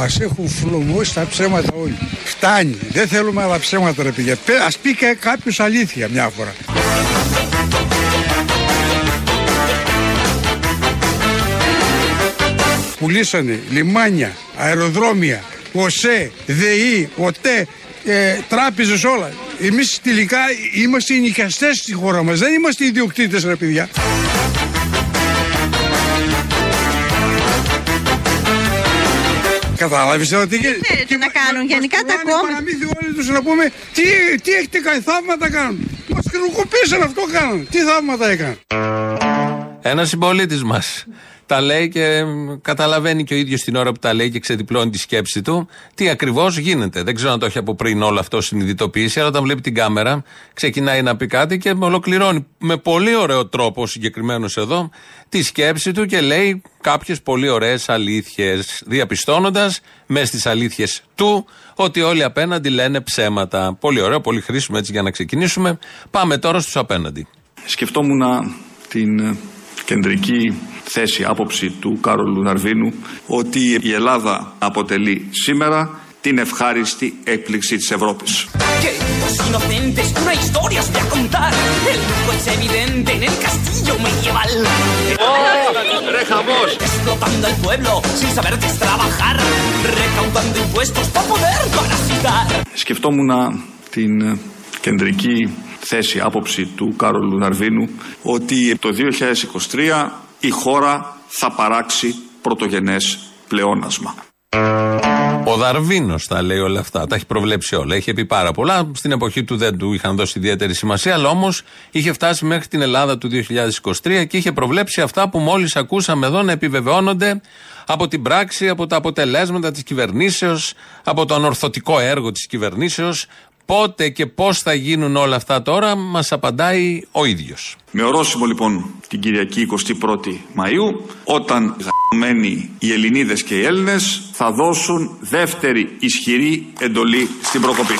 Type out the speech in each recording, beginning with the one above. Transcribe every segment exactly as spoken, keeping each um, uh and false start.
Μας έχουν φλωμώσει τα ψέματα όλοι. Φτάνει. Δεν θέλουμε άλλα ψέματα, ρε παιδιά. Ας πει και κάποιος αλήθεια μια φορά. Πουλήσανε λιμάνια, αεροδρόμια, ΟΣΕ, ΔΕΗ, ΟΤΕ, ε, τράπεζες, όλα. Εμείς τελικά είμαστε οι νοικιαστές στη χώρα μας. Δεν είμαστε οι ιδιοκτήτες, ρε παιδιά. Κατάλαβες τώρα τι γίνεται. Δεν ξέρετε να κάνουν γενικά τα κόμματα. Παραμύθι όλοι τους να πούμε τι, τι έχετε κάνει, θαύματα κάνουν. Μας χρονοκοπήσαν, αυτό κάνουν. Τι θαύματα έκαναν. Ένας συμπολίτης μας τα λέει και καταλαβαίνει και ο ίδιος την ώρα που τα λέει και ξεδιπλώνει τη σκέψη του τι ακριβώς γίνεται. Δεν ξέρω αν το έχει από πριν όλο αυτό συνειδητοποιήσει, αλλά όταν βλέπει την κάμερα ξεκινάει να πει κάτι και ολοκληρώνει με πολύ ωραίο τρόπο, συγκεκριμένος εδώ, τη σκέψη του και λέει κάποιες πολύ ωραίες αλήθειες, διαπιστώνοντας μες στις αλήθειες του ότι όλοι απέναντι λένε ψέματα. Πολύ ωραίο, πολύ χρήσιμο έτσι για να ξεκινήσουμε. Πάμε τώρα στους απέναντι. Σκεφτόμουν την κεντρική θέση, άποψη του Κάρολου Ναρβίνου ότι η Ελλάδα αποτελεί σήμερα την ευχάριστη έκπληξη της Ευρώπης. Σκεφτόμουν την κεντρική θέση, άποψη του Κάρολου Ναρβίνου ότι το δύο χιλιάδες είκοσι τρία η χώρα θα παράξει πρωτογενές πλεόνασμα. Ο Δαρβίνος τα λέει όλα αυτά, τα έχει προβλέψει όλα, είχε πει πάρα πολλά. Στην εποχή του δεν του είχαν δώσει ιδιαίτερη σημασία, αλλά όμως είχε φτάσει μέχρι την Ελλάδα του δύο χιλιάδες είκοσι τρία και είχε προβλέψει αυτά που μόλις ακούσαμε εδώ να επιβεβαιώνονται από την πράξη, από τα αποτελέσματα της κυβερνήσεως, από το ανορθωτικό έργο της κυβερνήσεως. Πότε και πώς θα γίνουν όλα αυτά τώρα, μας απαντάει ο ίδιος. Με ορόσημο λοιπόν την Κυριακή εικοστή πρώτη Μαΐου, όταν γαμμένοι οι Ελληνίδες και οι Έλληνες θα δώσουν δεύτερη ισχυρή εντολή στην Προκοπή.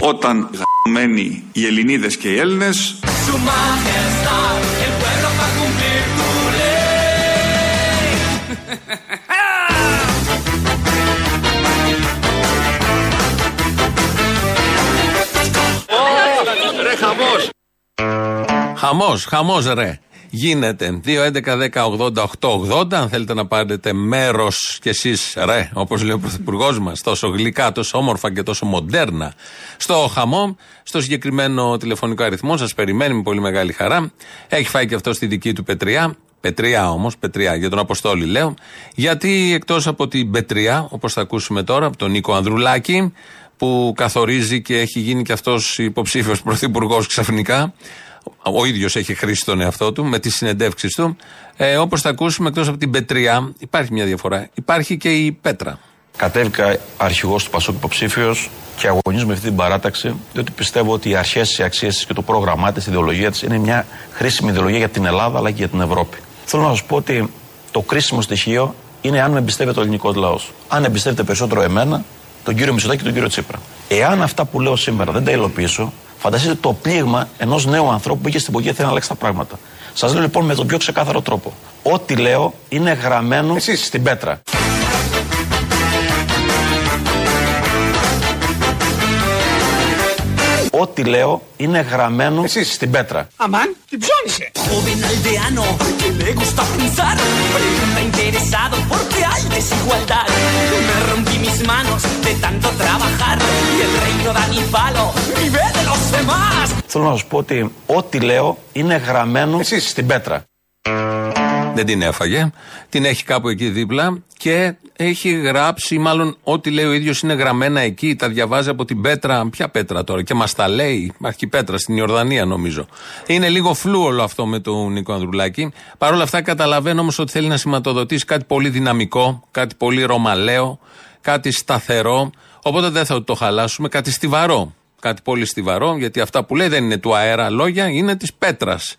Όταν γαμμένοι οι Ελληνίδες και οι Έλληνες Χαμός. Χαμός, χαμός ρε. Γίνεται. δύο έντεκα δέκα ογδόντα οκτώ ογδόντα. Αν θέλετε να πάρετε μέρος κι εσείς, ρε, όπως λέει ο Πρωθυπουργός μας, τόσο γλυκά, τόσο όμορφα και τόσο μοντέρνα, στο χαμό, στο συγκεκριμένο τηλεφωνικό αριθμό, σας περιμένει με πολύ μεγάλη χαρά. Έχει φάει και αυτό στη δική του πετριά. Πετριά όμως, πετριά, για τον Αποστόλη λέω. Γιατί εκτός από την πετριά, όπως θα ακούσουμε τώρα, από τον Νίκο Ανδρουλάκη, που καθορίζει και έχει γίνει και αυτός υποψήφιος πρωθυπουργός ξαφνικά. Ο ίδιος έχει χρήσει τον εαυτό του με τις συνεντεύξεις του. Ε, όπως θα ακούσουμε, εκτός από την πετριά, υπάρχει μια διαφορά. Υπάρχει και η Πέτρα. Κατέβηκα αρχηγός του ΠΑΣΟΚ υποψήφιος και αγωνίζομαι αυτή την παράταξη, διότι πιστεύω ότι οι αρχές, οι αξίες και το πρόγραμμά της, η ιδεολογία της είναι μια χρήσιμη ιδεολογία για την Ελλάδα αλλά και για την Ευρώπη. Θέλω να σας πω ότι το κρίσιμο στοιχείο είναι αν με εμπιστεύεται ο ελληνικός λαός. Αν εμπιστεύεται περισσότερο εμένα, τον κύριο Μησουτάκη και τον κύριο Τσίπρα. Εάν αυτά που λέω σήμερα δεν τα υλοποιήσω, φανταστείτε το πλήγμα ενός νέου ανθρώπου που είχε στην πογεία θέλει να αλλάξει τα πράγματα. Σας λέω λοιπόν με τον πιο ξεκάθαρο τρόπο. Ό,τι λέω είναι γραμμένο Εσείς. στην πέτρα. Ό,τι λέω είναι γραμμένο Εσείς. στην πέτρα. Αμάν, την ψώνισε. Θέλω να σας πω ότι ό,τι λέω είναι γραμμένο Εσείς. στην πέτρα. Δεν την έφαγε, την έχει κάπου εκεί δίπλα και έχει γράψει, μάλλον ό,τι λέει ο ίδιος είναι γραμμένα εκεί, τα διαβάζει από την πέτρα, ποια πέτρα τώρα, και μας τα λέει, υπάρχει και πέτρα στην Ιορδανία νομίζω. Είναι λίγο φλού όλο αυτό με τον Νίκο Ανδρουλάκη, παρόλα αυτά καταλαβαίνω όμως ότι θέλει να σηματοδοτήσει κάτι πολύ δυναμικό, κάτι πολύ ρωμαλαίο, κάτι σταθερό, οπότε δεν θα το χαλάσουμε, κάτι στιβαρό, κάτι πολύ στιβαρό, γιατί αυτά που λέει δεν είναι του αέρα λόγια, είναι της πέτρας.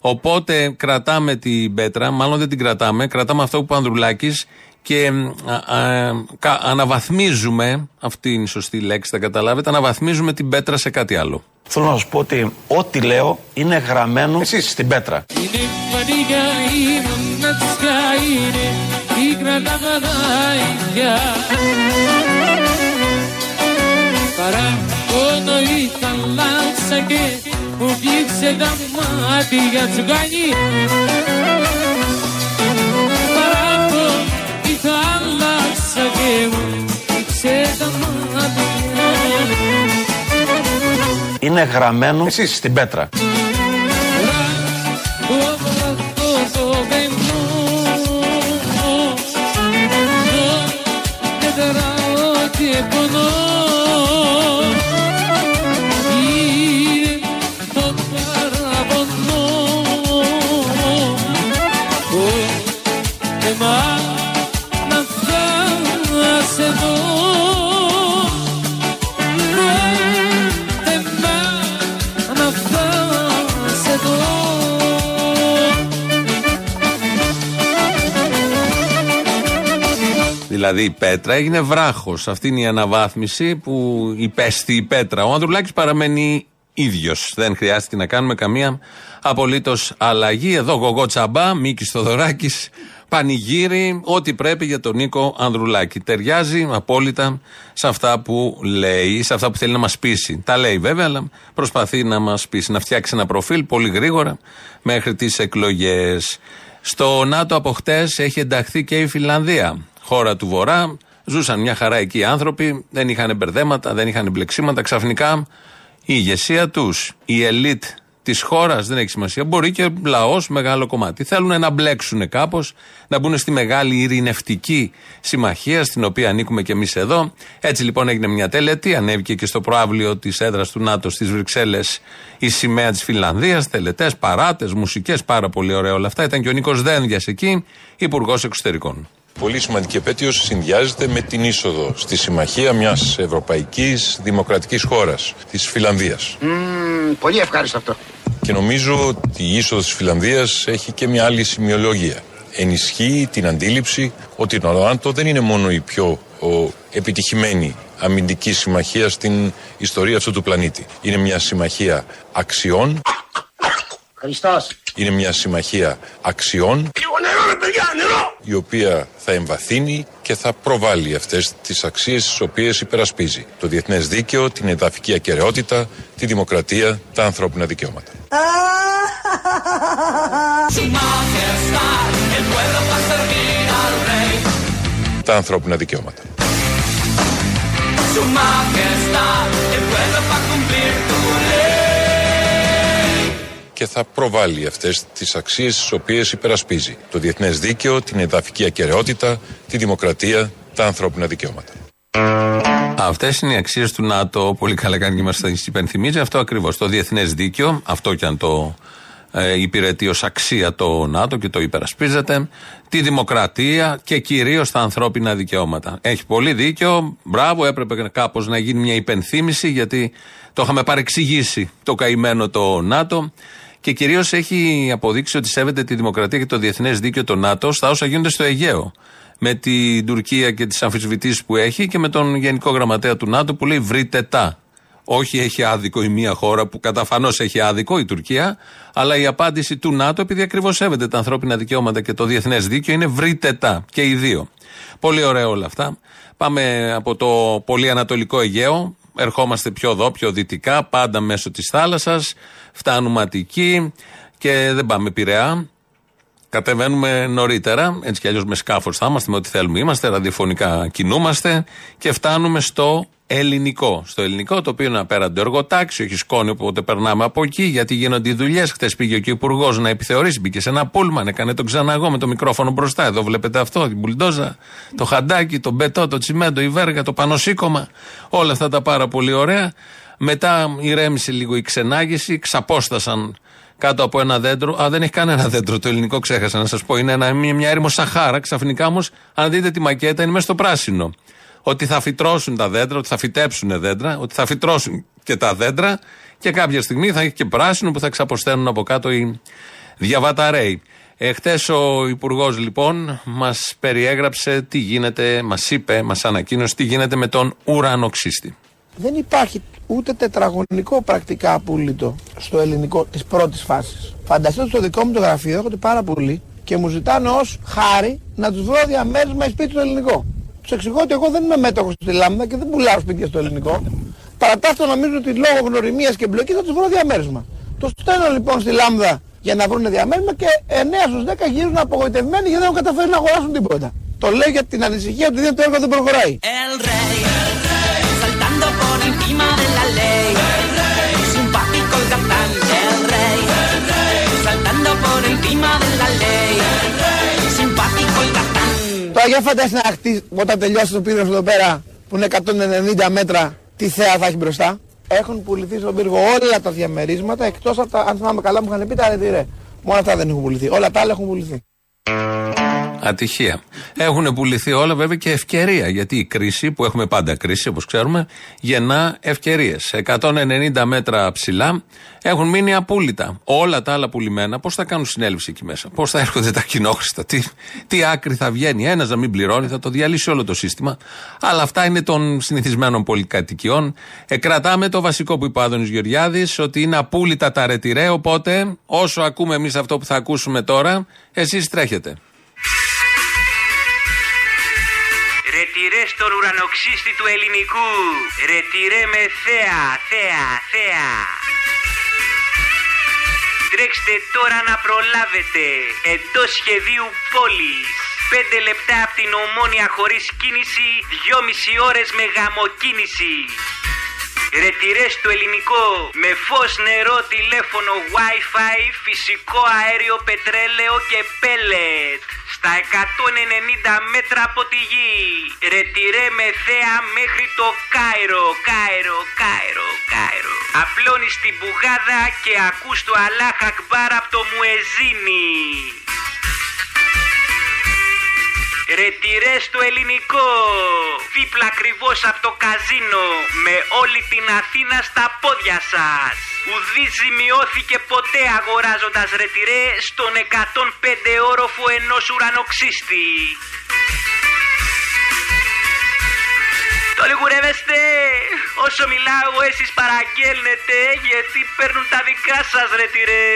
Οπότε κρατάμε την πέτρα, μάλλον δεν την κρατάμε, κρατάμε αυτό που είπε ο Ανδρουλάκης και α, α, κα, αναβαθμίζουμε, αυτή είναι η σωστή λέξη, θα καταλάβετε, αναβαθμίζουμε την πέτρα σε κάτι άλλο. Θέλω να σας πω ότι ό,τι λέω είναι γραμμένο Εσείς. στην Πέτρα. Είναι γραμμένο Εσείς. στην Πέτρα. Δηλαδή η Πέτρα έγινε βράχος. Αυτή είναι η αναβάθμιση που υπέστη η Πέτρα. Ο Ανδρουλάκης παραμένει ίδιος. Δεν χρειάστηκε να κάνουμε καμία απολύτως αλλαγή. Εδώ γογό τσαμπά, Μίκης Θοδωράκης, πανηγύρι, ό,τι πρέπει για τον Νίκο Ανδρουλάκη. Ταιριάζει απόλυτα σε αυτά που λέει, σε αυτά που θέλει να μας πείσει. Τα λέει βέβαια, αλλά προσπαθεί να μας πείσει, να φτιάξει ένα προφίλ πολύ γρήγορα μέχρι τις εκλογές. Στο ΝΑΤΟ από χτες έχει ενταχθεί και η Φιλανδία. Χώρα του Βορρά, ζούσαν μια χαρά εκεί οι άνθρωποι, δεν είχαν μπερδέματα, δεν είχαν μπλεξίματα. Ξαφνικά η ηγεσία τους, η ελίτ της χώρας, δεν έχει σημασία, μπορεί και λαός, μεγάλο κομμάτι. Θέλουν να μπλέξουν κάπως, να μπουν στη μεγάλη ειρηνευτική συμμαχία, στην οποία ανήκουμε και εμείς εδώ. Έτσι λοιπόν έγινε μια τελετή, ανέβηκε και στο προάβλιο της έδρας του ΝΑΤΟ στις Βρυξέλλες η σημαία της Φιλανδίας, τελετές, παράτες, μουσικές, πάρα πολύ ωραία όλα αυτά. Ήταν και ο Νίκος Δένδιας εκεί, υπουργός εξωτερικών. Πολύ σημαντική επέτειος συνδυάζεται με την είσοδο στη συμμαχία μιας ευρωπαϊκής δημοκρατικής χώρας, της Φιλανδίας. Mm, πολύ ευχάριστο αυτό. Και νομίζω ότι η είσοδος της Φιλανδίας έχει και μια άλλη σημειολογία. Ενισχύει την αντίληψη ότι το ΝΑΤΟ δεν είναι μόνο η πιο ο, επιτυχημένη αμυντική συμμαχία στην ιστορία αυτού του πλανήτη. Είναι μια συμμαχία αξιών. Χριστός. Είναι μια συμμαχία αξιών. Η οποία θα εμβαθύνει και θα προβάλλει αυτές τις αξίες τις οποίες υπερασπίζει. Το διεθνές δίκαιο, την εδαφική ακεραιότητα, τη δημοκρατία, τα ανθρώπινα δικαιώματα. Τα ανθρώπινα δικαιώματα. Και θα προβάλλει αυτές τις αξίες τις οποίες υπερασπίζει. Το διεθνές δίκαιο, την εδαφική ακεραιότητα, τη δημοκρατία, τα ανθρώπινα δικαιώματα. Αυτές είναι οι αξίες του ΝΑΤΟ. Πολύ καλά κάνει και μας τις υπενθυμίζει. Αυτό ακριβώς. Το διεθνές δίκαιο, αυτό κι αν το ε, υπηρετεί ως αξία το ΝΑΤΟ και το υπερασπίζεται. Τη δημοκρατία και κυρίως τα ανθρώπινα δικαιώματα. Έχει πολύ δίκιο. Μπράβο, έπρεπε κάπως να γίνει μια υπενθύμηση, γιατί το είχαμε παρεξηγήσει το καημένο το ΝΑΤΟ, και κυρίως έχει αποδείξει ότι σέβεται τη δημοκρατία και το διεθνές δίκαιο το ΝΑΤΟ στα όσα γίνονται στο Αιγαίο. Με την Τουρκία και τις αμφισβητήσεις που έχει και με τον Γενικό Γραμματέα του ΝΑΤΟ που λέει βρείτε τα. Όχι, έχει άδικο η μία χώρα που καταφανώς έχει άδικο, η Τουρκία, αλλά η απάντηση του ΝΑΤΟ, επειδή ακριβώς σέβεται τα ανθρώπινα δικαιώματα και το διεθνές δίκαιο, είναι βρείτε τα και οι δύο. Πολύ ωραία όλα αυτά. Πάμε από το πολύ ανατολικό Αιγαίο. Ερχόμαστε πιο εδώ, πιο δυτικά, πάντα μέσω της θάλασσας, φτάνουμε Αττική και δεν πάμε Πειραιά. Κατεβαίνουμε νωρίτερα, έτσι κι αλλιώς με σκάφος θα είμαστε, με ό,τι θέλουμε είμαστε, ραδιοφωνικά κινούμαστε και φτάνουμε στο ελληνικό. Στο ελληνικό, το οποίο είναι απέραντο εργοτάξιο, έχει σκόνη, οπότε περνάμε από εκεί, γιατί γίνονται οι δουλειές. Χθες πήγε και ο υπουργός να επιθεωρήσει, μπήκε σε ένα πούλμαν, έκανε τον ξαναγώ με το μικρόφωνο μπροστά. Εδώ βλέπετε αυτό, την μπουλντόζα, το χαντάκι, τον μπετό, το τσιμέντο, η βέργα, το πανοσήκωμα. Όλα αυτά τα πάρα πολύ ωραία. Μετά ηρέμησε λίγο η ξενάγηση, ξαπόστασαν κάτω από ένα δέντρο. Α, δεν έχει κανένα δέντρο. Το ελληνικό ξέχασα να σας πω. Είναι ένα, μια έρημο Σαχάρα. Ξαφνικά όμως, αν δείτε τη μακέτα, είναι μέσα στο πράσινο. Ότι θα φυτρώσουν τα δέντρα, ότι θα φυτέψουν δέντρα, ότι θα φυτρώσουν και τα δέντρα και κάποια στιγμή θα έχει και πράσινο που θα ξαποσταίνουν από κάτω οι διαβαταραίοι. Χτες ο υπουργός λοιπόν μας περιέγραψε τι γίνεται, μας είπε, μας ανακοίνωσε τι γίνεται με τον ουρανοξύστη. δεν υπάρχει ούτε τετραγωνικό πρακτικά απούλητο στο ελληνικό της πρώτης φάσης. Φανταστείτε στο δικό μου το γραφείο, έχω πάρα πολύ και μου ζητάνε ως χάρη να τους βρω διαμέρισμα σπίτι στο ελληνικό. Τους εξηγώ ότι εγώ δεν είμαι μέτοχος στη Λάμδα και δεν πουλάω σπίτια στο ελληνικό. Παρά τ' αυτό νομίζω ότι λόγω γνωριμίας και εμπλοκή θα τους βρω διαμέρισμα. Το στέλνω λοιπόν στη Λάμδα για να βρουν διαμέρισμα και εννιά στους δέκα γυρίζουν απογοητευμένοι γιατί δεν έχουν καταφέρει να αγοράσουν τίποτα. Το λέω για την ανησυχία ότι το έργο δεν προχωράει. Τώρα για φαντάζεσαι να χτίσεις όταν τελειώσει το πύργο εδώ πέρα που είναι εκατόν ενενήντα μέτρα, τι θέα θα έχει μπροστά. Έχουν πουληθεί στον πύργο όλα τα διαμερίσματα εκτός από τα, αν θυμάμαι καλά μου είχαν πει, τα αρετηρέ. Μόνο αυτά δεν έχουν πουληθεί. Όλα τα άλλα έχουν πουληθεί. Ατυχία. Έχουν πουληθεί όλα, βέβαια, και ευκαιρία. Γιατί η κρίση, που έχουμε πάντα κρίση, όπως ξέρουμε, γεννά ευκαιρίες. εκατόν ενενήντα μέτρα ψηλά έχουν μείνει απούλητα. Όλα τα άλλα πουλημένα, πώς θα κάνουν συνέλευση εκεί μέσα, πώς θα έρχονται τα κοινόχρηστα, τι, τι άκρη θα βγαίνει. Ένας να μην πληρώνει, θα το διαλύσει όλο το σύστημα. Αλλά αυτά είναι των συνηθισμένων πολυκατοικιών. Ε, κρατάμε το βασικό που είπε ο Άδωνης Γεωργιάδης, ότι είναι απούλητα τα ρετυρέ. Οπότε, όσο ακούμε εμείς αυτό που θα ακούσουμε τώρα, εσείς τρέχετε. Ρετυρέ στον ουρανοξύστη του ελληνικού. Ρετυρέ με θέα, θέα, θέα. Τρέξτε τώρα να προλάβετε. Εντός σχεδίου πόλης. Πέντε λεπτά από την Ομόνια χωρίς κίνηση. Δυόμιση ώρες με γαμοκίνηση. Ρετυρές του ελληνικό. Με φως, νερό, τηλέφωνο, wifi, φυσικό αέριο, πετρέλαιο και πέλετ. Στα εκατόν ενενήντα μέτρα από τη γη. Ρετυρέ με θέα μέχρι το Κάιρο. Κάιρο, Κάιρο, Κάιρο. Απλώνεις την πουγάδα και ακούς το Αλάχ Ακμπάρ από το μουεζίνι. Ρετυρέ στο ελληνικό. Δίπλα ακριβώς από το καζίνο. Με όλη την Αθήνα στα πόδια σας. Ουδής ζημιώθηκε ποτέ αγοράζοντας ρετυρέ στον εκατόν πέντε όροφο ενός ουρανοξύστη. Το λιγουρεύεστε. Όσο μιλάω εσείς παραγγέλνετε, γιατί παίρνουν τα δικά σας ρετυρέ.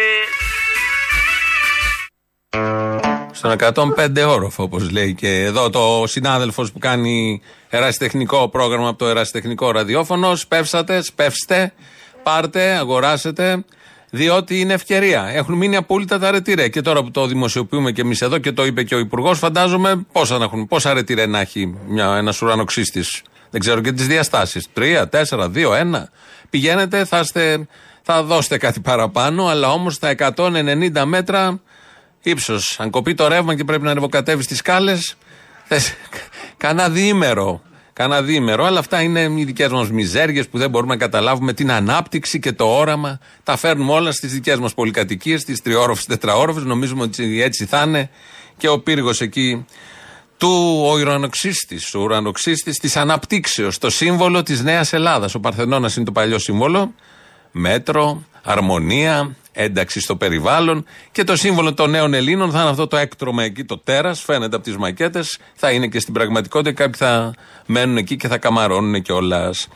Στον εκατόν πέντε όροφο, όπως λέει και εδώ το συνάδελφος που κάνει ερασιτεχνικό πρόγραμμα από το ερασιτεχνικό ραδιόφωνο. Σπεύσατε, σπεύστε, πάρτε, αγοράσετε, διότι είναι ευκαιρία. Έχουν μείνει απόλυτα τα ρετυρέ. Και τώρα που το δημοσιοποιούμε και εμείς εδώ και το είπε και ο Υπουργός, φαντάζομαι πόσα να έχουν, πόσα ρετυρέ να έχει ένας ουρανοξύστης. Δεν ξέρω και τις διαστάσεις. Τρία, τέσσερα, δύο, ένα. Πηγαίνετε, θα, είστε, θα δώσετε κάτι παραπάνω, αλλά όμως τα εκατόν ενενήντα μέτρα. Ύψος. Αν κοπεί το ρεύμα και πρέπει να ρευοκατεύει τις σκάλες, θες κανά διήμερο. Κανά διήμερο. Αλλά αυτά είναι οι δικές μας μιζέριες που δεν μπορούμε να καταλάβουμε την ανάπτυξη και το όραμα. Τα φέρνουμε όλα στις δικές μας πολυκατοικίες, στις τριώροφες, τετραώροφες. Νομίζουμε ότι έτσι θα είναι και ο πύργος εκεί του ο ουρανοξύστης, ο ουρανοξύστης της αναπτύξεως, το σύμβολο της Νέας Ελλάδας. Ο Παρθενώνας είναι το παλιό σύμβολο. Μέτρο, αρμονία, ένταξη στο περιβάλλον και το σύμβολο των νέων Ελλήνων θα είναι αυτό το έκτρωμα εκεί, το τέρας, φαίνεται από τις μακέτες, θα είναι και στην πραγματικότητα, κάποιοι θα μένουν εκεί και θα καμαρώνουν κιόλας.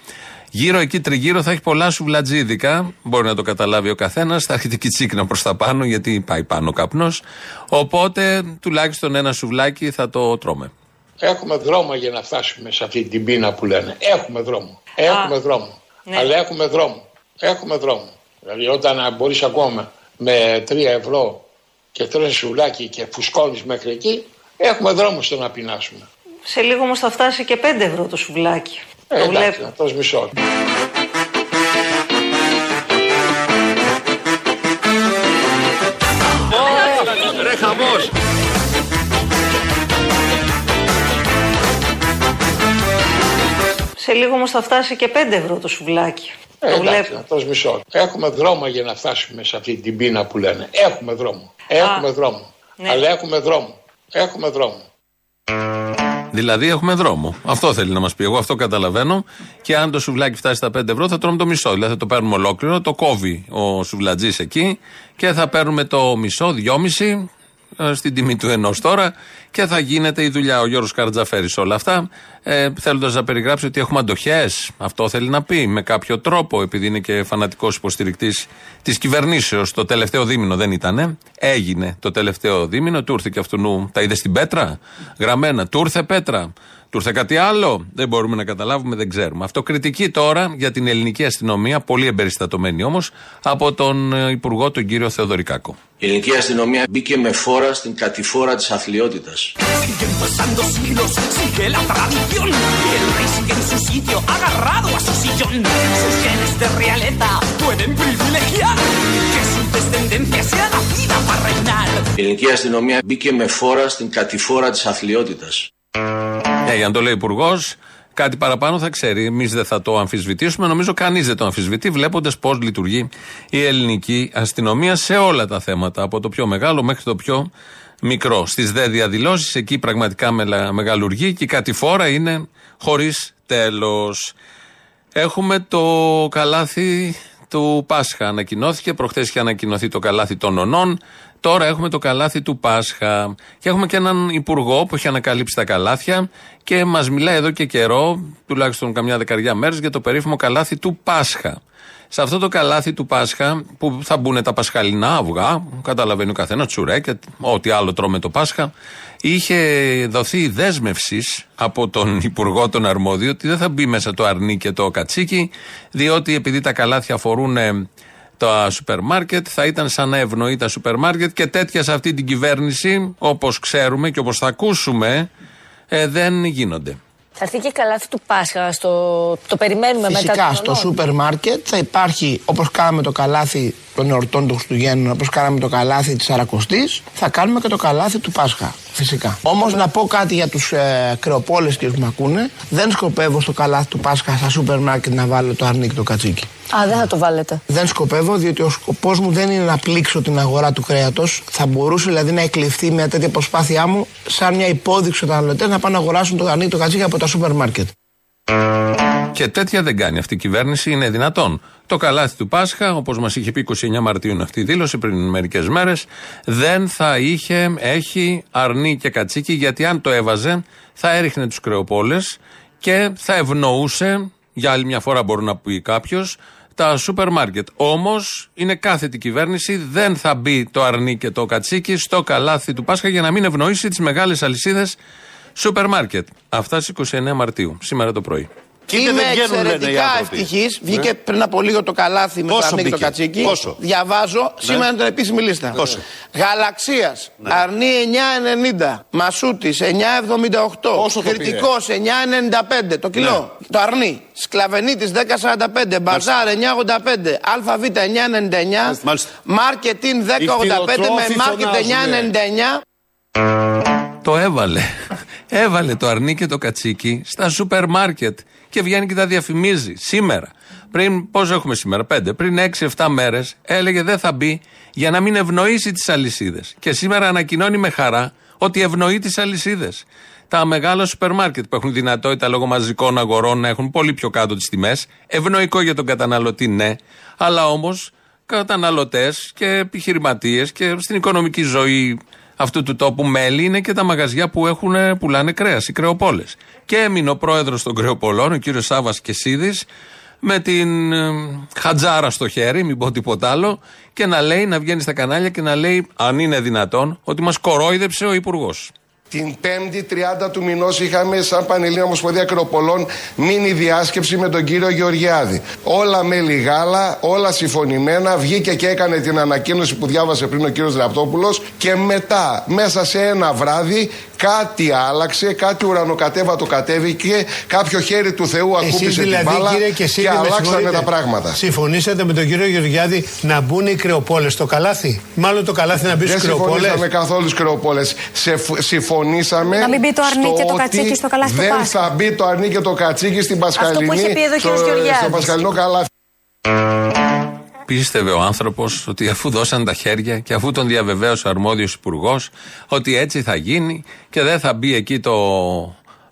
Γύρω εκεί τριγύρω θα έχει πολλά σουβλατζίδικα, μπορεί να το καταλάβει ο καθένας, θα έρχεται και τσίκνα προς τα πάνω γιατί πάει πάνω καπνός, οπότε τουλάχιστον ένα σουβλάκι θα το τρώμε. Έχουμε δρόμο για να φτάσουμε σε αυτή την πείνα που λένε. Έχουμε δρόμο, έχουμε Α, δρόμο, ναι. αλλά έχουμε δρόμο, έχουμε δρόμο. Δηλαδή όταν μπορείς ακόμα με τρία ευρώ και τρως σουβλάκι και φουσκώνεις μέχρι εκεί, έχουμε δρόμο στο να πεινάσουμε. Σε λίγο όμως θα φτάσει και πέντε ευρώ το σουβλάκι. Ε, το εντάξει, να τρως μισό. Ρε χαμός. Σε λίγο όμως θα φτάσει και πέντε ευρώ το σουβλάκι. Ε, εντάξει, να τρως μισό. Έχουμε δρόμο για να φτάσουμε σε αυτή την πείνα που λένε. Έχουμε δρόμο. Έχουμε Α, δρόμο. Ναι. Αλλά έχουμε δρόμο. Έχουμε δρόμο. Δηλαδή έχουμε δρόμο. Αυτό θέλει να μας πει. Εγώ αυτό καταλαβαίνω. Και αν το σουβλάκι φτάσει στα πέντε ευρώ, θα τρώμε το μισό. Δηλαδή θα το παίρνουμε ολόκληρο. Το κόβει ο σουβλατζής εκεί και θα παίρνουμε το μισό, δυόμιση. στην τιμή του ενός τώρα και θα γίνεται η δουλειά. Ο Γιώργος Καρτζαφέρης όλα αυτά, ε, θέλοντας να περιγράψει ότι έχουμε αντοχές, αυτό θέλει να πει με κάποιο τρόπο, επειδή είναι και φανατικός υποστηρικτής της κυβερνήσεως. Το τελευταίο δίμηνο δεν ήτανε, έγινε το τελευταίο δίμηνο, του ήρθε και αυτού νου, τα είδε στην Πέτρα, γραμμένα, του ήρθε Πέτρα. Του ήρθε κάτι άλλο, δεν μπορούμε να καταλάβουμε, δεν ξέρουμε. Αυτοκριτική τώρα για την ελληνική αστυνομία, πολύ εμπεριστατωμένη όμως, από τον Υπουργό, τον κύριο Θεοδωρικάκο. Η ελληνική αστυνομία μπήκε με φόρα στην κατηφόρα της αθλιότητας. Η ελληνική αστυνομία μπήκε με φόρα στην κατηφόρα της αθλιότητας. Ναι, για να το λέει ο Υπουργός, κάτι παραπάνω θα ξέρει. Εμείς δεν θα το αμφισβητήσουμε. Νομίζω κανείς δεν το αμφισβητεί, βλέποντας πώς λειτουργεί η ελληνική αστυνομία σε όλα τα θέματα, από το πιο μεγάλο μέχρι το πιο μικρό. Στις δε διαδηλώσεις, εκεί πραγματικά μεγαλουργεί και η κατηφόρα είναι χωρίς τέλος. Έχουμε το καλάθι του Πάσχα. Ανακοινώθηκε, προχθές είχε ανακοινωθεί το καλάθι των Ονών. Τώρα έχουμε το καλάθι του Πάσχα και έχουμε και έναν υπουργό που έχει ανακαλύψει τα καλάθια και μας μιλάει εδώ και καιρό, τουλάχιστον καμιά δεκαριά μέρες, για το περίφημο καλάθι του Πάσχα. Σε αυτό το καλάθι του Πάσχα που θα μπουν τα πασχαλινά αυγά, καταλαβαίνει ο καθένας, τσουρέκια, ό,τι άλλο τρώμε το Πάσχα, είχε δοθεί η δέσμευση από τον Υπουργό τον Αρμόδιο ότι δεν θα μπει μέσα το αρνί και το κατσίκι, διότι επειδή τα καλάθια αφορούν τα σούπερ μάρκετ, θα ήταν σαν να ευνοεί τα σούπερ μάρκετ και τέτοια σε αυτή την κυβέρνηση, όπως ξέρουμε και όπως θα ακούσουμε, ε, δεν γίνονται. Θα έρθει και καλάθι του Πάσχα, στο... το περιμένουμε. Φυσικά, μετά. Φυσικά, στο σούπερ μάρκετ θα υπάρχει, όπως κάναμε το καλάθι των εορτών του Χριστουγέννου, όπως κάναμε το καλάθι της Σαρακοστής, θα κάνουμε και το καλάθι του Πάσχα. Φυσικά. Όμως να πω κάτι για τους ε, κρεοπόλες και τους που μ' ακούνε. Δεν σκοπεύω στο καλάθι του Πάσχα στα σούπερ μάρκετ να βάλω το αρνί και το κατσίκι. Α, δεν θα το βάλετε. Δεν σκοπεύω, διότι ο σκοπός μου δεν είναι να πλήξω την αγορά του κρέατος. Θα μπορούσε δηλαδή να εκλειφθεί μια τέτοια προσπάθειά μου σαν μια υπόδειξη στους καταναλωτές να πάνε να αγοράσουν το αρνί και το κατσίκι από τα σούπερ μάρκετ. Και τέτοια δεν κάνει αυτή η κυβέρνηση, είναι δυνατόν. Το καλάθι του Πάσχα, όπως μας είχε πει είκοσι εννέα Μαρτίου αυτή η δήλωση πριν μερικές μέρες, δεν θα είχε, έχει αρνί και κατσίκι, γιατί αν το έβαζε θα έριχνε τους κρεοπόλες και θα ευνοούσε, για άλλη μια φορά μπορεί να πει κάποιος, τα σούπερ μάρκετ. Όμως είναι κάθετη κυβέρνηση, δεν θα μπει το αρνί και το κατσίκι στο καλάθι του Πάσχα για να μην ευνοήσει τις μεγάλες αλυσίδες σούπερ μάρκετ. Αυτά στις είκοσι εννέα Μαρτίου, σήμερα το πρωί. Είμαι εξαιρετικά ευτυχής. Βγήκε ναι. πριν από λίγο το καλάθι με το αρνί και το κατσίκι. Πόσο? Διαβάζω ναι. σήμερα είναι την επίσημη λίστα. Πόσο? Γαλαξίας, ναι. αρνί εννιά ενενήντα, Μασούτης εννιά εβδομήντα οκτώ, Κρητικός εννιά ενενήντα πέντε το κιλό, ναι. το αρνί, Σκλαβενίτης δέκα σαράντα πέντε, Μπαζάρ εννιά ογδόντα πέντε, ΑΒ εννιά ενενήντα εννιά, Μάρκετιν δέκα ογδόντα πέντε με Μάρκετ εννιά ενενήντα εννιά. Το έβαλε. Έβαλε το αρνί και το κατσίκι στα σούπερ μάρκετ και βγαίνει και τα διαφημίζει. Σήμερα, πριν, πώς έχουμε σήμερα, πέντε, πριν έξι εφτά μέρες, έλεγε δεν θα μπει για να μην ευνοήσει τις αλυσίδες. Και σήμερα ανακοινώνει με χαρά ότι ευνοεί τις αλυσίδες. Τα μεγάλα σούπερ μάρκετ που έχουν δυνατότητα λόγω μαζικών αγορών να έχουν πολύ πιο κάτω τις τιμές. Ευνοϊκό για τον καταναλωτή, ναι, αλλά όμως καταναλωτές και επιχειρηματίες και στην οικονομική ζωή αυτού του τόπου μέλη είναι και τα μαγαζιά που έχουν, πουλάνε κρέας, οι κρεοπόλες. Και έμεινε ο πρόεδρος των κρεοπολών, ο κύριος Σάβας Κεσίδης, με την ε, χατζάρα στο χέρι, μην πω τίποτα άλλο, και να λέει, να βγαίνει στα κανάλια και να λέει, αν είναι δυνατόν, ότι μας κορόιδεψε ο Υπουργός. Την πέμπτη τριάντα του μηνός είχαμε σαν Πανελλήνια Ομοσπονδία Κρεοπολών μίνι διάσκεψη με τον κύριο Γεωργιάδη. Όλα μέλη γάλα, όλα συμφωνημένα, βγήκε και έκανε την ανακοίνωση που διάβασε πριν ο κύριος Ραπτόπουλος και μετά, μέσα σε ένα βράδυ, κάτι άλλαξε, κάτι ουρανοκατέβατο κατέβηκε, κάποιο χέρι του Θεού ακούμπησε εσείς δηλαδή, την μπάλα κύριε, και, και αλλάξανε τα πράγματα. Συμφωνήσατε με τον κύριο Γεωργιάδη να μπουν οι κρεοπόλες στο καλάθι? Μάλλον το καλάθι να μπει στους κρεοπόλες. Δεν συμφωνήσαμε καθόλου στους κρεοπόλες. Συμφωνήσαμε να μην μπει το αρνί και το κατσίκι στο καλάθι. Δεν το θα μπει το αρνί και το κατσίκι στην Πασχαλινή. Αυτό που είχε πει εδώ στο, στο Πασχαλινό καλάθι. Πίστευε ο άνθρωπος ότι αφού δώσαν τα χέρια και αφού τον διαβεβαίωσε ο αρμόδιος υπουργός ότι έτσι θα γίνει και δεν θα μπει εκεί το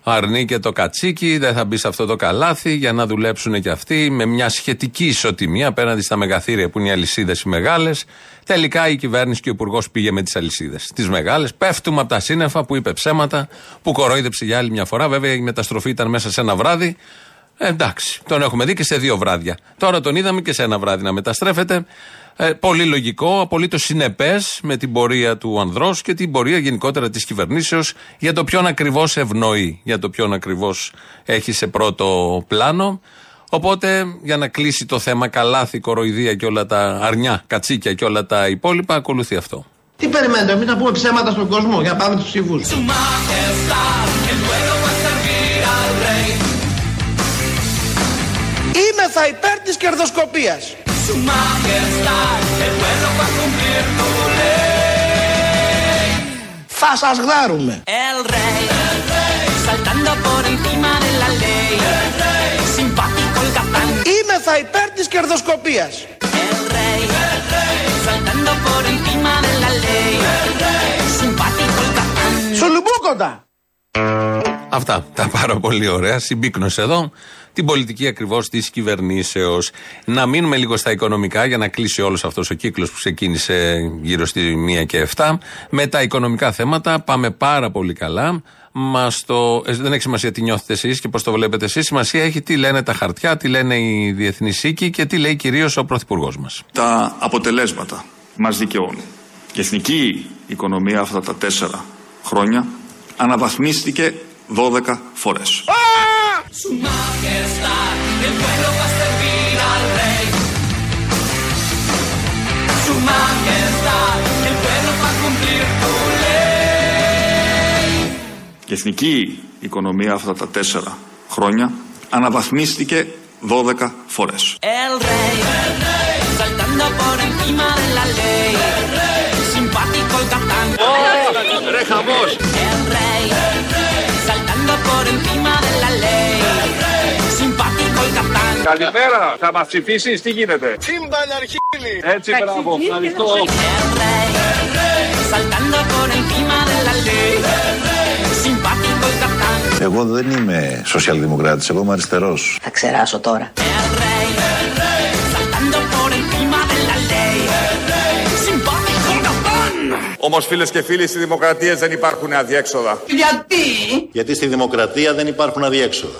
αρνεί και το κατσίκι, δεν θα μπει σε αυτό το καλάθι για να δουλέψουν και αυτοί με μια σχετική ισοτιμία απέναντι στα μεγαθύρια που είναι οι αλυσίδες οι μεγάλες. Τελικά η κυβέρνηση και ο υπουργός πήγε με τις αλυσίδες. Τις μεγάλες, πέφτουμε από τα σύννεφα που είπε ψέματα, που κορόιδεψε για άλλη μια φορά. Βέβαια η μεταστροφή ήταν μέσα σε ένα βράδυ. Ε, εντάξει, τον έχουμε δει και σε δύο βράδια. Τώρα τον είδαμε και σε ένα βράδυ να μεταστρέφεται. Ε, πολύ λογικό, απολύτως συνεπές με την πορεία του ανδρός και την πορεία γενικότερα της κυβερνήσεως για το ποιον ακριβώς ευνοεί, για το ποιον ακριβώς έχει σε πρώτο πλάνο. Οπότε για να κλείσει το θέμα καλάθι, κοροϊδία και όλα τα αρνιά, κατσίκια και όλα τα υπόλοιπα, ακολουθεί αυτό. Τι περιμένετε, εμείς να πούμε ψέματα στον κόσμο για να πάμε τους ψηφούς. Είμαστε υπέρ της κερδοσκοπίας. Θα σας γδάρουμε. Είμαστε υπέρ της κερδοσκοπίας. Σουλουμπούκοντα. Αυτά τα πάρα πολύ ωραία. Συμπίκνωσε εδώ την πολιτική ακριβώς της κυβερνήσεως. Να μείνουμε λίγο στα οικονομικά για να κλείσει όλος αυτός ο κύκλος που ξεκίνησε γύρω στη μία και επτά. Με τα οικονομικά θέματα πάμε πάρα πολύ καλά. Μας το... Δεν έχει σημασία τι νιώθετε εσείς και πώς το βλέπετε εσείς. Σημασία έχει τι λένε τα χαρτιά, τι λένε οι διεθνείς οίκοι και τι λέει κυρίως ο Πρωθυπουργός μας. Τα αποτελέσματα μας δικαιώνουν. Η εθνική οικονομία αυτά τα τέσσερα χρόνια αναβαθμίστηκε δώδεκα φορές. Η εθνική οικονομία αυτά τα τέσσερα χρόνια αναβαθμίστηκε δώδεκα φορές. Ρε χαμός! Καλημέρα, θα μας ψηφίσεις, τι γίνεται? Συμπαναρχίλη! Έτσι, μπράβο, ευχαριστώ. Εγώ δεν είμαι σοσιαλδημοκράτης, εγώ είμαι αριστερός. Θα ξεράσω τώρα. Όμως φίλες και φίλοι, στις δημοκρατίες δεν υπάρχουν αδιέξοδα. Γιατί? Γιατί στη δημοκρατία δεν υπάρχουν αδιέξοδα.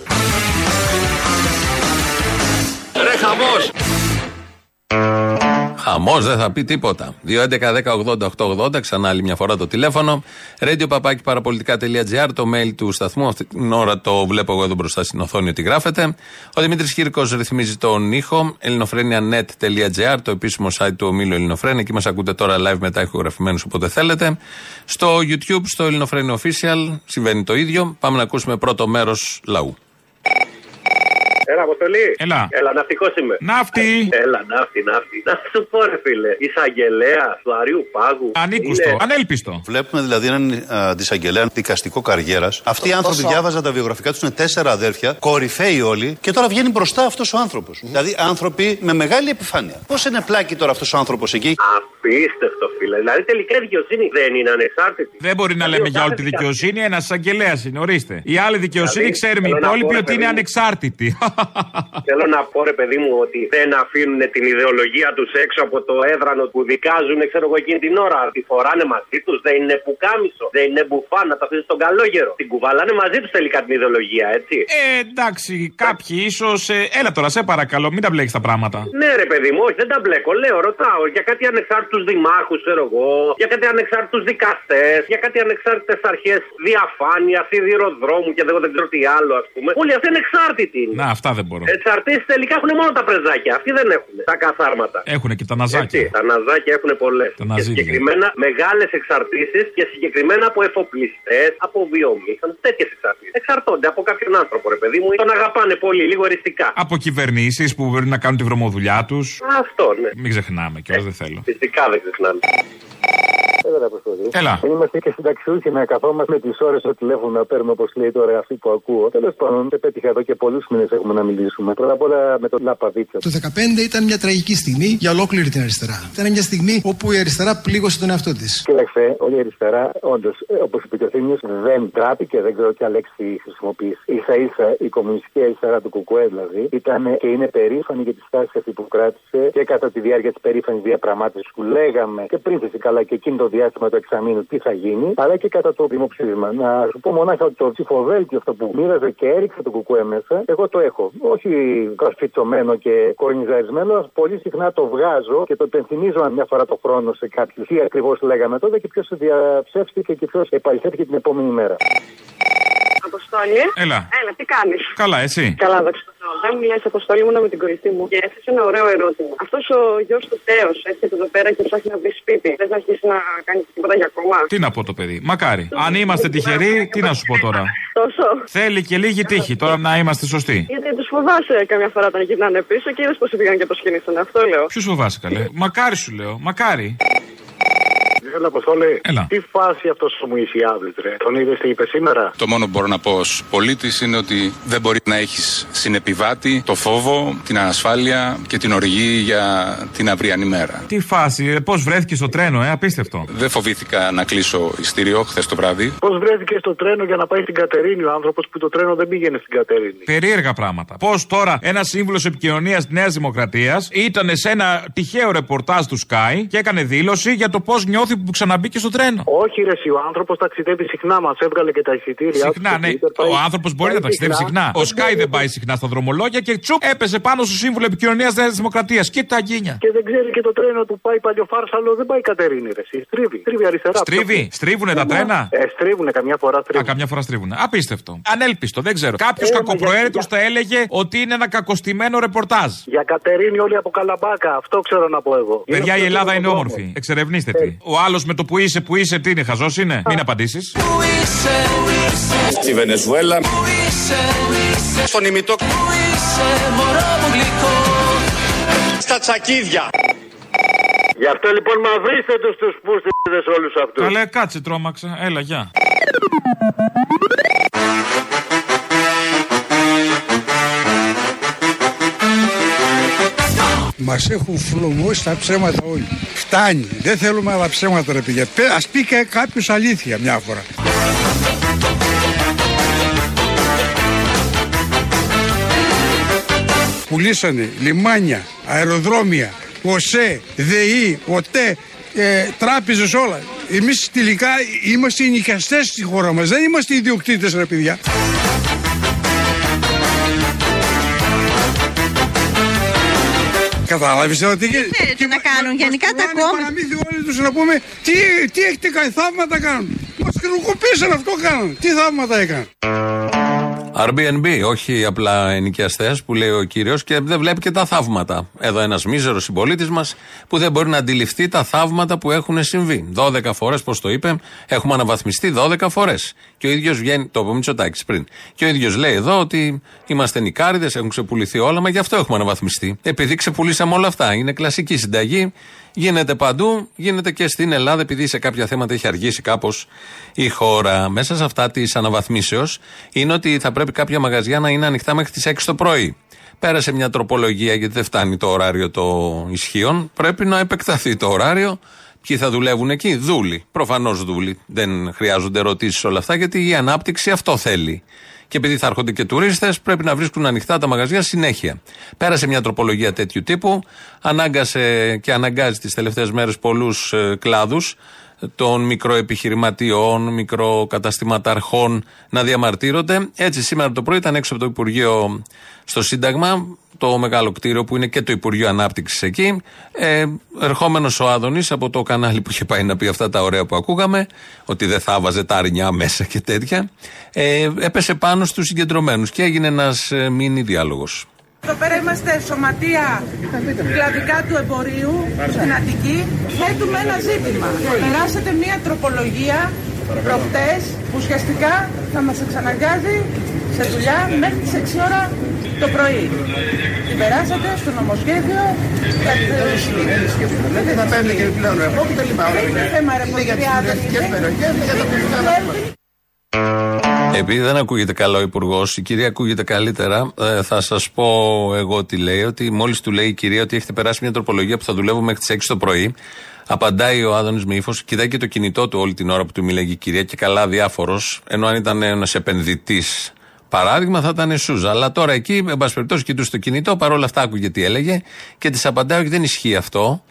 Ρε χαμός! Χαμός δεν θα πει τίποτα. δύο έντεκα δέκα ογδόντα οκτακόσια ογδόντα, ξανά άλλη μια φορά το τηλέφωνο. radio παπάκι παραπολιτικά τελεία τζι άρ, το mail του σταθμού. Αυτή την ώρα το βλέπω εγώ εδώ μπροστά στην οθόνη ότι γράφεται. Ο Δημήτρης Κύρκος ρυθμίζει τον ήχο. ελληνοφρένεια τελεία net τελεία τζι άρ, το επίσημο site του ομίλου Ελληνοφρένεια. Εκεί μας ακούτε τώρα live μετά ηχογραφημένους όποτε θέλετε. Στο YouTube, στο Ελληνοφρένεια Official, συμβαίνει το ίδιο. Πάμε να ακούσουμε πρώτο μέρος λαού. Έλα, Αποστολή. Έλα. Έλα, ναυτικός είμαι. Ναύτη. Έλα, ναύτη, ναύτη. Να σου πω, ρε φίλε, εισαγγελέα του Αριού Πάγου. Ανίκουστο, είναι... ανέλπιστο. Βλέπουμε δηλαδή έναν αντισαγγελέα δικαστικό καριέρα. Αυτοί οι άνθρωποι διάβαζαν τα βιογραφικά του, είναι τέσσερα αδέρφια, κορυφαίοι όλοι, και τώρα βγαίνει μπροστά αυτό ο άνθρωπο. Mm. Δηλαδή άνθρωποι με μεγάλη επιφάνεια. Πώ είναι πλάκι τώρα αυτό ο άνθρωπο εκεί. Απίστευτο, φίλε. Δηλαδή τελικά η δικαιοσύνη δεν είναι ανεξάρτητη. Δεν μπορεί να λέμε για όλη τη δικαιοσύνη, ένα εισαγγελέα είναι, ορίστε. Η άλλη δικαιοσύνη ξέρουμε οι υπόλοιποι ότι είναι ανεξάρτητη. Θέλω να πω, ρε παιδί μου, ότι δεν αφήνουν την ιδεολογία τους έξω από το έδρανο που δικάζουν, ξέρω εγώ, εκείνη την ώρα. Τη φοράνε μαζί τους, δεν είναι πουκάμισο, δεν είναι μπουφάνα, τα αφήνουν στον καλόγερο. Την κουβαλάνε μαζί τους τελικά την ιδεολογία, έτσι. Ε, εντάξει, κάποιοι ίσως. Ε, έλα τώρα, σε παρακαλώ, μην τα μπλέκεις τα πράγματα. Ναι, ρε παιδί μου, όχι, δεν τα μπλέκω. Λέω, ρωτάω για κάτι ανεξάρτητους δημάρχους, ξέρω εγώ, για κάτι ανεξάρτητους δικαστές, για κάτι ανεξάρτητες αρχές διαφάνεια, σιδηροδρόμου και δεν ξέρω τι άλλο, α πούμε. Όλοι αυτοί είναι εξάρτητοι. Να, αυτά δεν μπορώ. Εξαρτήσεις τελικά έχουν μόνο τα πρεζάκια. Αυτοί δεν έχουν. Τα καθάρματα. Έχουν και τα ναζάκια. Έτσι, τα ναζάκια έχουν πολλές. Και συγκεκριμένα μεγάλες εξαρτήσεις και συγκεκριμένα από εφοπλιστές, από βιομήχανους. Τέτοιες εξαρτήσεις. Εξαρτώνται από κάποιον άνθρωπο, ρε παιδί μου, ή τον αγαπάνε πολύ, λίγο εριστικά. Από κυβερνήσεις που μπορεί να κάνουν τη βρωμοδουλειά τους. Αυτό, ναι. Μην ξεχνάμε κιόλας, δεν θέλω. Φυσικά δεν ξεχνάμε. Έλα, Αποστόλη. Έλα. Είμαστε και συνταξιούχοι να καθόμαστε τις ώρες στο τηλέφωνο να παίρνουμε, όπως λέει τώρα αυτή που ακούω. Τέλος πάντων, δεν πέτυχα εδώ και πολλούς μήνες έχουμε να μιλήσουμε. Πρώτα απ' όλα με τον Λαπαδίτσα. Το δεκαπέντε ήταν μια τραγική στιγμή για ολόκληρη την αριστερά. Ήταν μια στιγμή όπου η αριστερά πλήγωσε τον εαυτό της. Κοίταξε, όλη η αριστερά, όντως, όπως είπε και ο Θήμιος, δεν τράπηκε, δεν ξέρω ποια λέξη χρησιμοποιήσει. Ίσα-ίσα η κομμουνιστική αριστερά του Κουκουέ δηλαδή ήταν και είναι περήφανη για τη στάση αυτή που κράτησε και κατά τη διάρκεια της περήφανης διαπραγμάτευσης που λέγαμε και πριν φυσικά αλλά και εκείνο το διάστημα του εξαμήνου τι θα γίνει, αλλά και κατά το δημοψήφισμα. Να σου πω μονάχα ότι το ψηφοδέλτιο αυτό που μοίραζε και έριξε το Κουκουέ μέσα, εγώ το έχω. Όχι κασφιτσωμένο και κορνιζαρισμένο, πολύ συχνά το βγάζω και το υπενθυμίζω μια φορά το χρόνο σε κάποιους τι ακριβώς λέγαμε τότε και ποιος διαψεύστηκε και ποιος επαληθεύτηκε την επόμενη μέρα. Αποστόλη. Έλα. Έλα, τι κάνεις? Καλά, εσύ? Καλά, δόξα. Δεν μου λέει Αποστόλη, ήμουν με την κορυφή μου και έθεσε ένα ωραίο ερώτημα. Αυτό ο γιο του Τέο έρχεται εδώ πέρα και ψάχνει να βρει σπίτι. Δεν θα αρχίσει να κάνει τίποτα για κόμμα. Τι να πω το παιδί, μακάρι. Το αν είμαστε τυχεροί, τι να σου πω τώρα. Τόσο. Θέλει και λίγη τύχη, τώρα να είμαστε σωστοί. Γιατί του φοβάσαι καμιά φορά όταν γυρνάνε πίσω και είδε πώ πήγαν και το σκηνήσαν. Αυτό λέω. Ποιου φοβάσαι, καλέ? Μακάρι σου λέω, μακάρι. Έλα, Αποστόλη. Έλα. Τι φάση αυτός ο Μουησιάδης, ρε. Τον είδες τι είπε σήμερα? Το μόνο που μπορώ να πω ως πολίτης είναι ότι δεν μπορεί να έχεις συνεπιβάτη το φόβο, την ανασφάλεια και την οργή για την αυριανή μέρα. Τι φάση, πώς βρέθηκε στο τρένο, ε, απίστευτο. Δεν φοβήθηκα να κλείσω ειστήριο χθες το βράδυ. Πώς βρέθηκε στο τρένο για να πάει στην Κατερίνη ο άνθρωπος που το τρένο δεν πήγαινε στην Κατερίνη? Περίεργα πράγματα. Πώς τώρα ένας σύμβουλος επικοινωνίας Νέας Δημοκρατίας ήταν σε ένα τυχαίο ρεπορτάζ του Sky και έκανε δήλωση για το πώς νιώθει που ξαναμπήκε στο τρένο. Όχι, ρε, ο άνθρωπος ταξιδεύει συχνά, μας έβγαλε και τα εισιτήρια. Συχνά, ναι. Πάει... Ο άνθρωπος μπορεί να ταξιδεύει συχνά. συχνά. Ο Σκάι δεν πάει συχνά στα δρομολόγια και τσουπ έπεσε πάνω στο σύμβουλο επικοινωνίας Νέας Δημοκρατίας. Κοίτα γκίνια. Και δεν ξέρει και το τρένο που πάει Παλιοφάρσαλο, δεν πάει Κατερίνη, ρε. Στρίβει. Στρίβει αριστερά. Στρίβει. Στρίβουνε τα τρένα. Ε, στρίβουνε, καμιά φορά στρίβουνε. Α, καμιά φορά στρίβουνε. Απίστευτο. Ανέλπιστο, δεν ξέρω. Κάποιο κακοπροαίρετος θα έλεγε ότι είναι ένα κακοστημένο ρεπορτάζ. Για Κατερίνη όλοι από Καλαμπάκα, αυτό ξέρω να πω εγώ. Παιδιά, η Ελλάδα είναι όμορφη. Εξερευνήστε τη. Άλλο με το που είσαι, που είσαι, τι είναι, χαζός είναι? Μην απαντήσεις. Στη Βενεζουέλα. Στον ημιτό. Στα τσακίδια. Γι' αυτό λοιπόν μαυρίστε τους τους πούστιδες όλους αυτούς. Καλέ, κάτσε, τρόμαξα. Έλα, γεια. Μας έχουν φλωμώσει τα ψέματα όλοι. Φτάνει. Δεν θέλουμε άλλα ψέματα, ρε παιδιά. Ας πει και κάποιος αλήθεια μια φορά. Πουλήσανε λιμάνια, αεροδρόμια, ΟΣΕ, ΔΕΗ, ΟΤΕ, ε, τράπεζες, όλα. Εμείς τελικά είμαστε οι νοικιαστές στη χώρα μας. Δεν είμαστε οι ιδιοκτήτες, ρε παιδιά. Κατάλαβες τώρα τι γίνεται? Τι θέλετε να κάνουν, γενικά τα κόμματα. Παραμύθι όλοι τους να πούμε τι, τι έχετε κάνει, θαύματα κάνουν. Μας χρονοκοπήσαν, αυτό κάνουν. Τι θαύματα έκαναν. Airbnb, όχι απλά ενοικιαστές που λέει ο κύριος και δεν βλέπει και τα θαύματα. Εδώ ένας μίζερος συμπολίτης μας που δεν μπορεί να αντιληφθεί τα θαύματα που έχουν συμβεί. δώδεκα φορές, πώς το είπε, έχουμε αναβαθμιστεί δώδεκα φορές. Και ο ίδιος βγαίνει, το είπε ο Μητσοτάκης πριν. Και ο ίδιος λέει εδώ ότι είμαστε νοικάριδες, έχουν ξεπουληθεί όλα, μα γι' αυτό έχουμε αναβαθμιστεί. Επειδή ξεπουλήσαμε όλα αυτά. Είναι κλασική συνταγή. Γίνεται παντού, γίνεται και στην Ελλάδα, επειδή σε κάποια θέματα έχει αργήσει κάπως η χώρα. Μέσα σε αυτά της αναβαθμίσεως είναι ότι θα πρέπει κάποια μαγαζιά να είναι ανοιχτά μέχρι τις έξι το πρωί. Πέρασε μια τροπολογία, γιατί δεν φτάνει το ωράριο των ισχύων. Πρέπει να επεκταθεί το ωράριο. Ποιοι θα δουλεύουν εκεί? Δούλοι. Προφανώς δούλοι. Δεν χρειάζονται ερωτήσεις όλα αυτά, γιατί η ανάπτυξη αυτό θέλει. Και επειδή θα έρχονται και τουρίστες, πρέπει να βρίσκουν ανοιχτά τα μαγαζιά συνέχεια. Πέρασε μια τροπολογία τέτοιου τύπου, ανάγκασε και αναγκάζει τις τελευταίες μέρες πολλούς ε, κλάδους των μικροεπιχειρηματιών, μικροκαταστηματαρχών να διαμαρτύρονται. Έτσι, σήμερα το πρωί ήταν έξω από το Υπουργείο στο Σύνταγμα, το μεγάλο κτίριο που είναι και το Υπουργείο Ανάπτυξης εκεί. Ε, ερχόμενος ο Άδωνης από το κανάλι που είχε πάει να πει αυτά τα ωραία που ακούγαμε, ότι δεν θα βάζε τα αρνιά μέσα και τέτοια, ε, έπεσε πάνω στους συγκεντρωμένους και έγινε ένας ε, μίνι διάλογος. Εδώ πέρα είμαστε σωματεία κλαδικά του εμπορίου στην Αττική. Θέτουμε ένα ζήτημα. Περάσετε μια τροπολογία προχτές που ουσιαστικά θα μας εξαναγκάζει σε δουλειά μέχρι τις έξι ώρα το πρωί. Και περάσατε στο νομοσχέδιο κάτι δεν θα παίρνει και πλέον ρεπό και τα λοιπά. Είναι για τις δευτικές περιοχές και για τα πληθυντικά ρεπό. Επειδή δεν ακούγεται καλό ο υπουργός, η κυρία ακούγεται καλύτερα, ε, θα σας πω εγώ τι λέει. Ότι μόλις του λέει η κυρία ότι έχετε περάσει μια τροπολογία που θα δουλεύουμε μέχρι τις έξι το πρωί, απαντάει ο Άδωνης με ύφος, κοιτάει και το κινητό του όλη την ώρα που του μιλάει η κυρία και καλά διάφορος, ενώ αν ήταν ένας επενδυτής παράδειγμα θα ήταν Σούζα. Αλλά τώρα εκεί, εν πάση περιπτώσει, κοιτούσε το κινητό, παρόλα αυτά άκουγε τι έλεγε και της απαντάει ότι δεν ισχύει αυτό,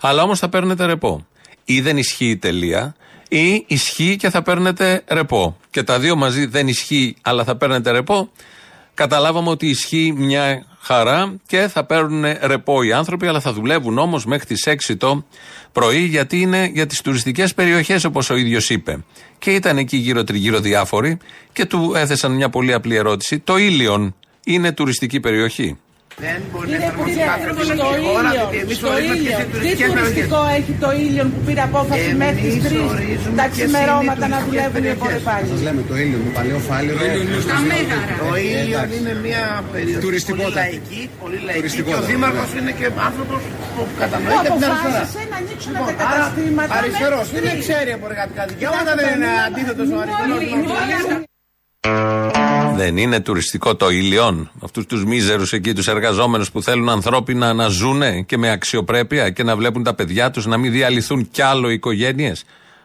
αλλά όμως θα παίρνετε ρεπό. Ή δεν ισχύει τελεία. Ή ισχύει και θα παίρνετε ρεπό. Και τα δύο μαζί δεν ισχύει, αλλά θα παίρνετε ρεπό. Καταλάβαμε ότι ισχύει μια χαρά και θα παίρνουν ρεπό οι άνθρωποι, αλλά θα δουλεύουν όμως μέχρι τις έξι το πρωί, γιατί είναι για τις τουριστικές περιοχές, όπως ο ίδιος είπε. Και ήταν εκεί γύρω τριγύρω διάφοροι και του έθεσαν μια πολύ απλή ερώτηση. Το Ίλιον είναι τουριστική περιοχή? Δεν μπορεί να εφαρμοστεί κάποιο στο Ήλιο. Τι τουριστικό έχει το Ήλιο που πήρε απόφαση μέχρι τις τρεις τα ξημερώματα να δουλεύουν οι πορεφάλιοι? Σας λέμε το Ήλιο, το παλαιό φάλιρο. Το Ήλιο είναι μια περιοχή πολύ λαϊκή. Και ο δήμαρχος είναι και άνθρωπος που κατανοεί και αποφάσισε να ανοίξουν τα καταστήματα. Αριστερός είναι, ξέρει από εργατικά δικαιώματα, δεν είναι αντίθετος ο αριστερός. Δεν είναι τουριστικό το Ήλιον? Αυτούς τους μίζερους εκεί, τους εργαζόμενους που θέλουν ανθρώπινα να ζουνε και με αξιοπρέπεια και να βλέπουν τα παιδιά τους, να μην διαλυθούν κι άλλο οι οικογένειες.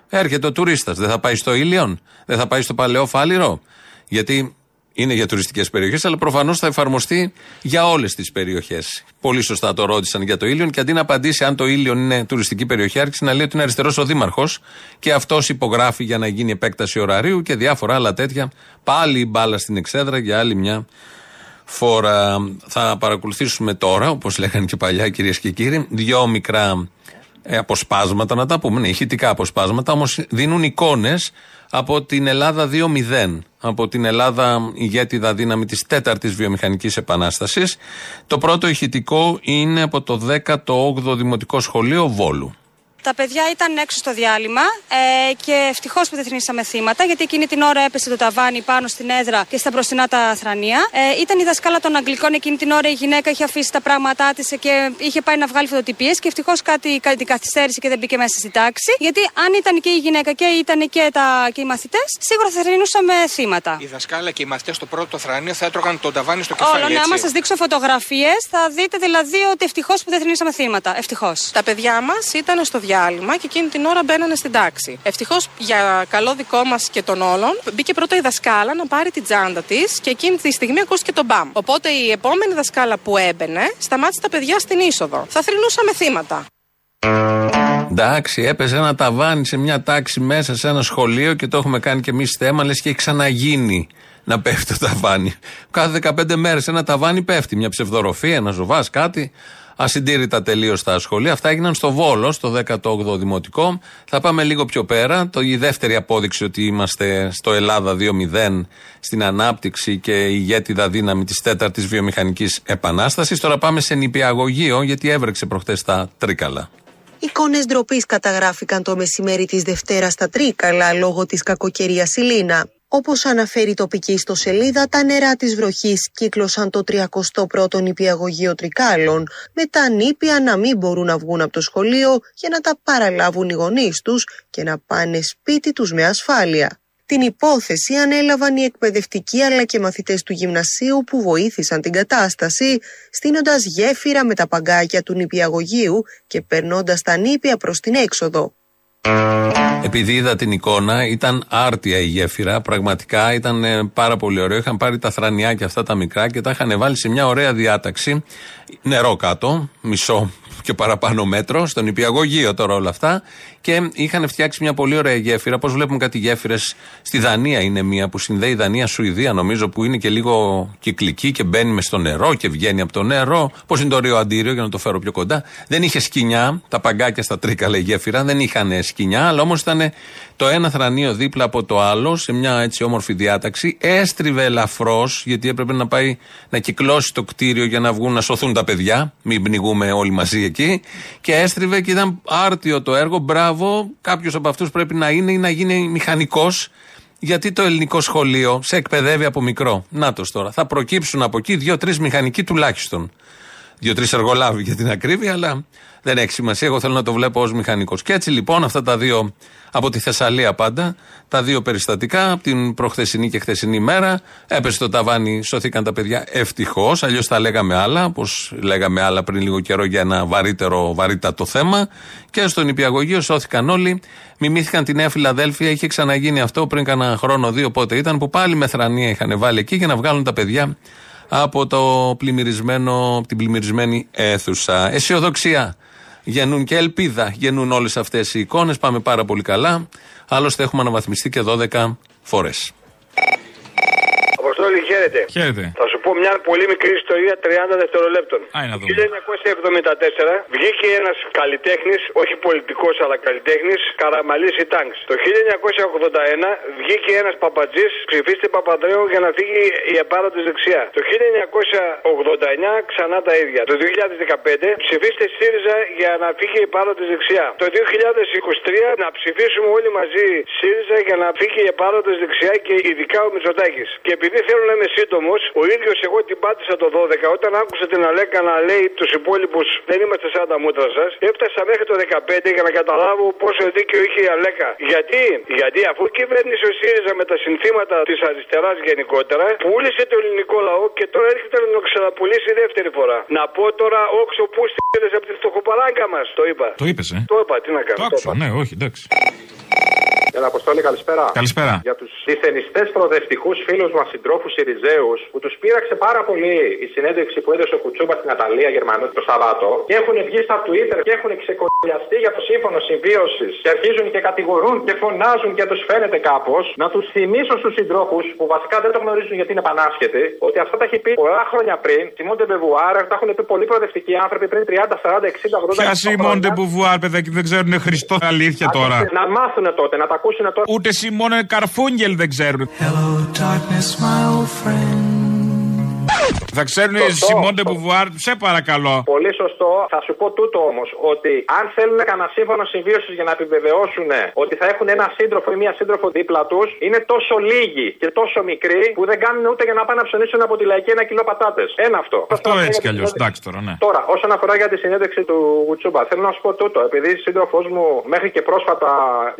Έρχεται ο τουρίστας, δεν θα πάει στο Ήλιον, δεν θα πάει στο παλαιό φάλιρο. Γιατί είναι για τουριστικές περιοχές, αλλά προφανώς θα εφαρμοστεί για όλες τις περιοχές. Πολύ σωστά το ρώτησαν για το Ήλιον και αντί να απαντήσει αν το Ήλιον είναι τουριστική περιοχή, άρχισε να λέει ότι είναι αριστερός ο δήμαρχος και αυτός υπογράφει για να γίνει επέκταση ωραρίου και διάφορα άλλα τέτοια. Πάλι η μπάλα στην εξέδρα για άλλη μια φορά. Θα παρακολουθήσουμε τώρα, όπως λέγανε και παλιά κυρίες και κύριοι, δυο μικρά ε, αποσπάσματα, να τα πούμε, ναι, ηχητικά αποσπάσματα, όμως δίνουν εικόνες από την Ελλάδα δύο μηδέν, από την Ελλάδα ηγέτιδα δύναμη της τέταρτης βιομηχανικής επανάστασης. Το πρώτο ηχητικό είναι από το δέκατο όγδοο Δημοτικό Σχολείο Βόλου. Τα παιδιά ήταν έξω στο διάλειμμα ε, και ευτυχώς που δεν θρηνήσαμε θύματα, γιατί εκείνη την ώρα έπεσε το ταβάνι πάνω στην έδρα και στα μπροστινά τα θρανία. Ε, ήταν η δασκάλα των Αγγλικών, εκείνη την ώρα η γυναίκα είχε αφήσει τα πράγματά της και είχε πάει να βγάλει φωτοτυπίες και ευτυχώς κάτι, κάτι την καθυστέρησε και δεν μπήκε μέσα στην τάξη. Γιατί αν ήταν και η γυναίκα και ήταν και, τα, και οι μαθητές, σίγουρα θα θρηνούσαμε θύματα. Η δασκάλα και οι μαθητές στο πρώτο θρανίο θα έτρωγαν το ταβάνι στο κεφάλι. Όλο, ναι, άμα σας δείξω φωτογραφίες, θα δείτε δηλαδή ότι ευτυχώς που δεν θρηνήσαμε θύματα. Ευτυχώς. Τα παιδιά μας ήταν στο διάλειμμα και εκείνη την ώρα μπαίνανε στην τάξη. Ευτυχώς για καλό δικό μας και των όλων, μπήκε πρώτα η δασκάλα να πάρει την τσάντα της και εκείνη τη στιγμή ακούστηκε τον μπαμ. Οπότε η επόμενη δασκάλα που έμπαινε σταμάτησε τα παιδιά στην είσοδο. Θα θρηνούσαμε θύματα. Εντάξει, έπεσε ένα ταβάνι σε μια τάξη μέσα σε ένα σχολείο και το έχουμε κάνει κι εμείς θέμα, λες και έχει ξαναγίνει να πέφτει το ταβάνι. Κάθε δεκαπέντε μέρες ένα ταβάνι πέφτει, μια ψευδορροφία, ένα ζωβάς, κάτι. Ασυντήρητα τελείως τα σχολεία. Αυτά έγιναν στο Βόλο, στο δέκατο όγδοο Δημοτικό. Θα πάμε λίγο πιο πέρα. Το, η δεύτερη απόδειξη ότι είμαστε στο Ελλάδα δύο μηδέν στην ανάπτυξη και ηγέτιδα δύναμη της τέταρτης βιομηχανικής επανάστασης. Τώρα πάμε σε νηπιαγωγείο, γιατί έβρεξε προχτές τα Τρίκαλα. Εικόνες ντροπής καταγράφηκαν το μεσημέρι της Δευτέρας στα Τρίκαλα λόγω της κακοκαιρίας Ηλίνα. Όπως αναφέρει η τοπική ιστοσελίδα, τα νερά της βροχής κύκλωσαν το τριακοστό πρώτο νηπιαγωγείο Τρικάλων, με τα νήπια να μην μπορούν να βγουν από το σχολείο για να τα παραλάβουν οι γονείς τους και να πάνε σπίτι τους με ασφάλεια. Την υπόθεση ανέλαβαν οι εκπαιδευτικοί αλλά και μαθητές του γυμνασίου που βοήθησαν την κατάσταση, στείνοντας γέφυρα με τα παγκάκια του νηπιαγωγείου και περνώντας τα νήπια προς την έξοδο. Επειδή είδα την εικόνα, ήταν άρτια η γέφυρα, πραγματικά ήταν ε, πάρα πολύ ωραίο. Είχαν πάρει τα θρανιάκια αυτά τα μικρά και τα είχαν βάλει σε μια ωραία διάταξη. Νερό κάτω, μισό και παραπάνω μέτρο, στον νηπιαγωγείο τώρα όλα αυτά. Και είχαν φτιάξει μια πολύ ωραία γέφυρα. Πώς βλέπουμε κάτι γέφυρες, στη Δανία είναι μια που συνδέει Δανία-Σουηδία, νομίζω, που είναι και λίγο κυκλική και μπαίνει μες στο νερό και βγαίνει από το νερό. Πώς είναι το Ρίο Αντήριο, για να το φέρω πιο κοντά. Δεν είχε σκοινιά, τα παγκάκια στα Τρίκαλα η γέφυρα, δεν είχαν σκοινιά, αλλά όμως ήταν το ένα θρανείο δίπλα από το άλλο, σε μια έτσι όμορφη διάταξη. Έστριβε ελαφρώς, γιατί έπρεπε να πάει να κυκλώσει το κτίριο για να βγουν να σωθούν τα παιδιά. Μην πνιγούμε όλοι μαζί εκεί. Και έστριβε και ήταν άρτιο το έργο. Μπράβο, κάποιος από αυτούς πρέπει να είναι ή να γίνει μηχανικός γιατί το ελληνικό σχολείο σε εκπαιδεύει από μικρό. Νάτος τώρα. Θα προκύψουν από εκεί δύο-τρεις μηχανικοί τουλάχιστον. Δύο-τρεις εργολάβοι για την ακρίβεια, αλλά δεν έχει σημασία. Εγώ θέλω να το βλέπω ως μηχανικός. Και έτσι λοιπόν αυτά τα δύο από τη Θεσσαλία πάντα, τα δύο περιστατικά, από την προχθεσινή και χθεσινή μέρα, έπεσε το ταβάνι, σωθήκαν τα παιδιά. Ευτυχώς, αλλιώς θα λέγαμε άλλα, όπως λέγαμε άλλα πριν λίγο καιρό για ένα βαρύτερο, βαρύτατο θέμα. Και στον Υπηαγωγείο σώθηκαν όλοι. Μιμήθηκαν τη Νέα Φιλαδέλφια, είχε ξαναγίνει αυτό πριν κάνα χρόνο, δύο πότε ήταν, που πάλι με θρανία είχαν βάλει εκεί για να βγάλουν τα παιδιά από το πλημμυρισμένο, την πλημμυρισμένη αίθουσα. Αισιοδοξία γεννούν και ελπίδα γεννούν όλες αυτές οι εικόνες. Πάμε πάρα πολύ καλά. Άλλωστε έχουμε αναβαθμιστεί και δώδεκα φορές. Αποστόλη, χαίρετε. Χαίρετε. Θα σου πω μια πολύ μικρή ιστορία τριάντα δευτερολέπτων. Το χίλια εννιακόσια εβδομήντα τέσσερα βγήκε ένας καλλιτέχνης, όχι πολιτικός αλλά καλλιτέχνης, Καραμαλής η Τάγκς. Το χίλια εννιακόσια ογδόντα ένα βγήκε ένας παπατζής, ψηφίστε Παπανδρέου για να φύγει η επάρα της δεξιά. Το χίλια εννιακόσια ογδόντα εννιά ξανά τα ίδια. Το δύο χιλιάδες δεκαπέντε ψηφίστε ΣΥΡΙΖΑ για να φύγει η επάρα της δεξιά. Το δύο χιλιάδες είκοσι τρία να ψηφίσουμε όλοι μαζί ΣΥΡΙΖΑ για να φύγει η επάρα της δεξιά και ειδικά ο Μητσοτάκης. Και επειδή θέλω να είμαι σύντομος, ο ίδιος εγώ την πάτησα το δώδεκα όταν άκουσα την Αλέκα να λέει τους υπόλοιπους δεν είμαστε σαν τα μούτρα σας. Έφτασα μέχρι το δεκαπέντε για να καταλάβω πόσο δίκιο είχε η Αλέκα. Γιατί, γιατί αφού κυβέρνησε ο ΣΥΡΙΖΑ με τα συνθήματα της αριστεράς γενικότερα, πούλησε το ελληνικό λαό και τώρα έρχεται να το ξαναπουλήσει δεύτερη φορά. Να πω τώρα όξο που στείλες από τη φτωχοπαράγκα μας, το είπα. Το είπες, ε? Το είπα, τι να κάνω. Το άκουσα, ναι, όχι, εντάξει. Έλα, Αποστόλη, καλησπέρα. Καλησπέρα. Για τους δυσθενιστές προοδευτικούς φίλους μας συντρόφους Συριζέους, που τους πείραξε πάρα πολύ η συνέντευξη που έδωσε ο Κουτσούμπα στην Αταλία Γερμανού το Σαββάτο, και έχουν βγει στα Twitter και έχουν ξεκολλιαστεί για το σύμφωνο συμβίωσης και αρχίζουν και κατηγορούν και φωνάζουν και τους φαίνεται κάπως. Να τους θυμίσω στους συντρόφους που βασικά δεν το γνωρίζουν γιατί είναι πανάσχετοι, ότι αυτά τα έχει πει πολλά χρόνια πριν. Σιμόν ντε Μπουάρ, τα έχουν πει πολλοί προοδευτικοί άνθρωποι πριν τριάντα, σαράντα, εξήντα, ογδόντα. Ποια Σιμόν ντε Μπουάρ, παιδάκι, δεν ξέρουν χριστό αλήθεια τώρα. Να μάθουν τότε, να τα Τώρα. Ούτε Σιμόν Καρφούνγκελ δεν ξέρουν. Hello, darkness, my old friend. Θα ξέρουν οι Σιμόν ντε Μπουάρ, σε παρακαλώ. Πολύ σωστό. Θα σου πω τούτο όμως, ότι αν θέλουν κανένα σύμφωνο συμβίωσης για να επιβεβαιώσουν ότι θα έχουν ένα σύντροφο ή μία σύντροφο δίπλα τους, είναι τόσο λίγοι και τόσο μικροί που δεν κάνουν ούτε για να πάνε να ψωνίσουν από τη λαϊκή ένα κιλό πατάτες. Ένα αυτό. Αυτό θα έτσι κι αλλιώς. Εντάξει τώρα, ναι. Τώρα, όσον αφορά για τη συνέντευξη του Κουτσούμπα, θέλω να σου πω τούτο. Επειδή σύντροφός μου μέχρι και πρόσφατα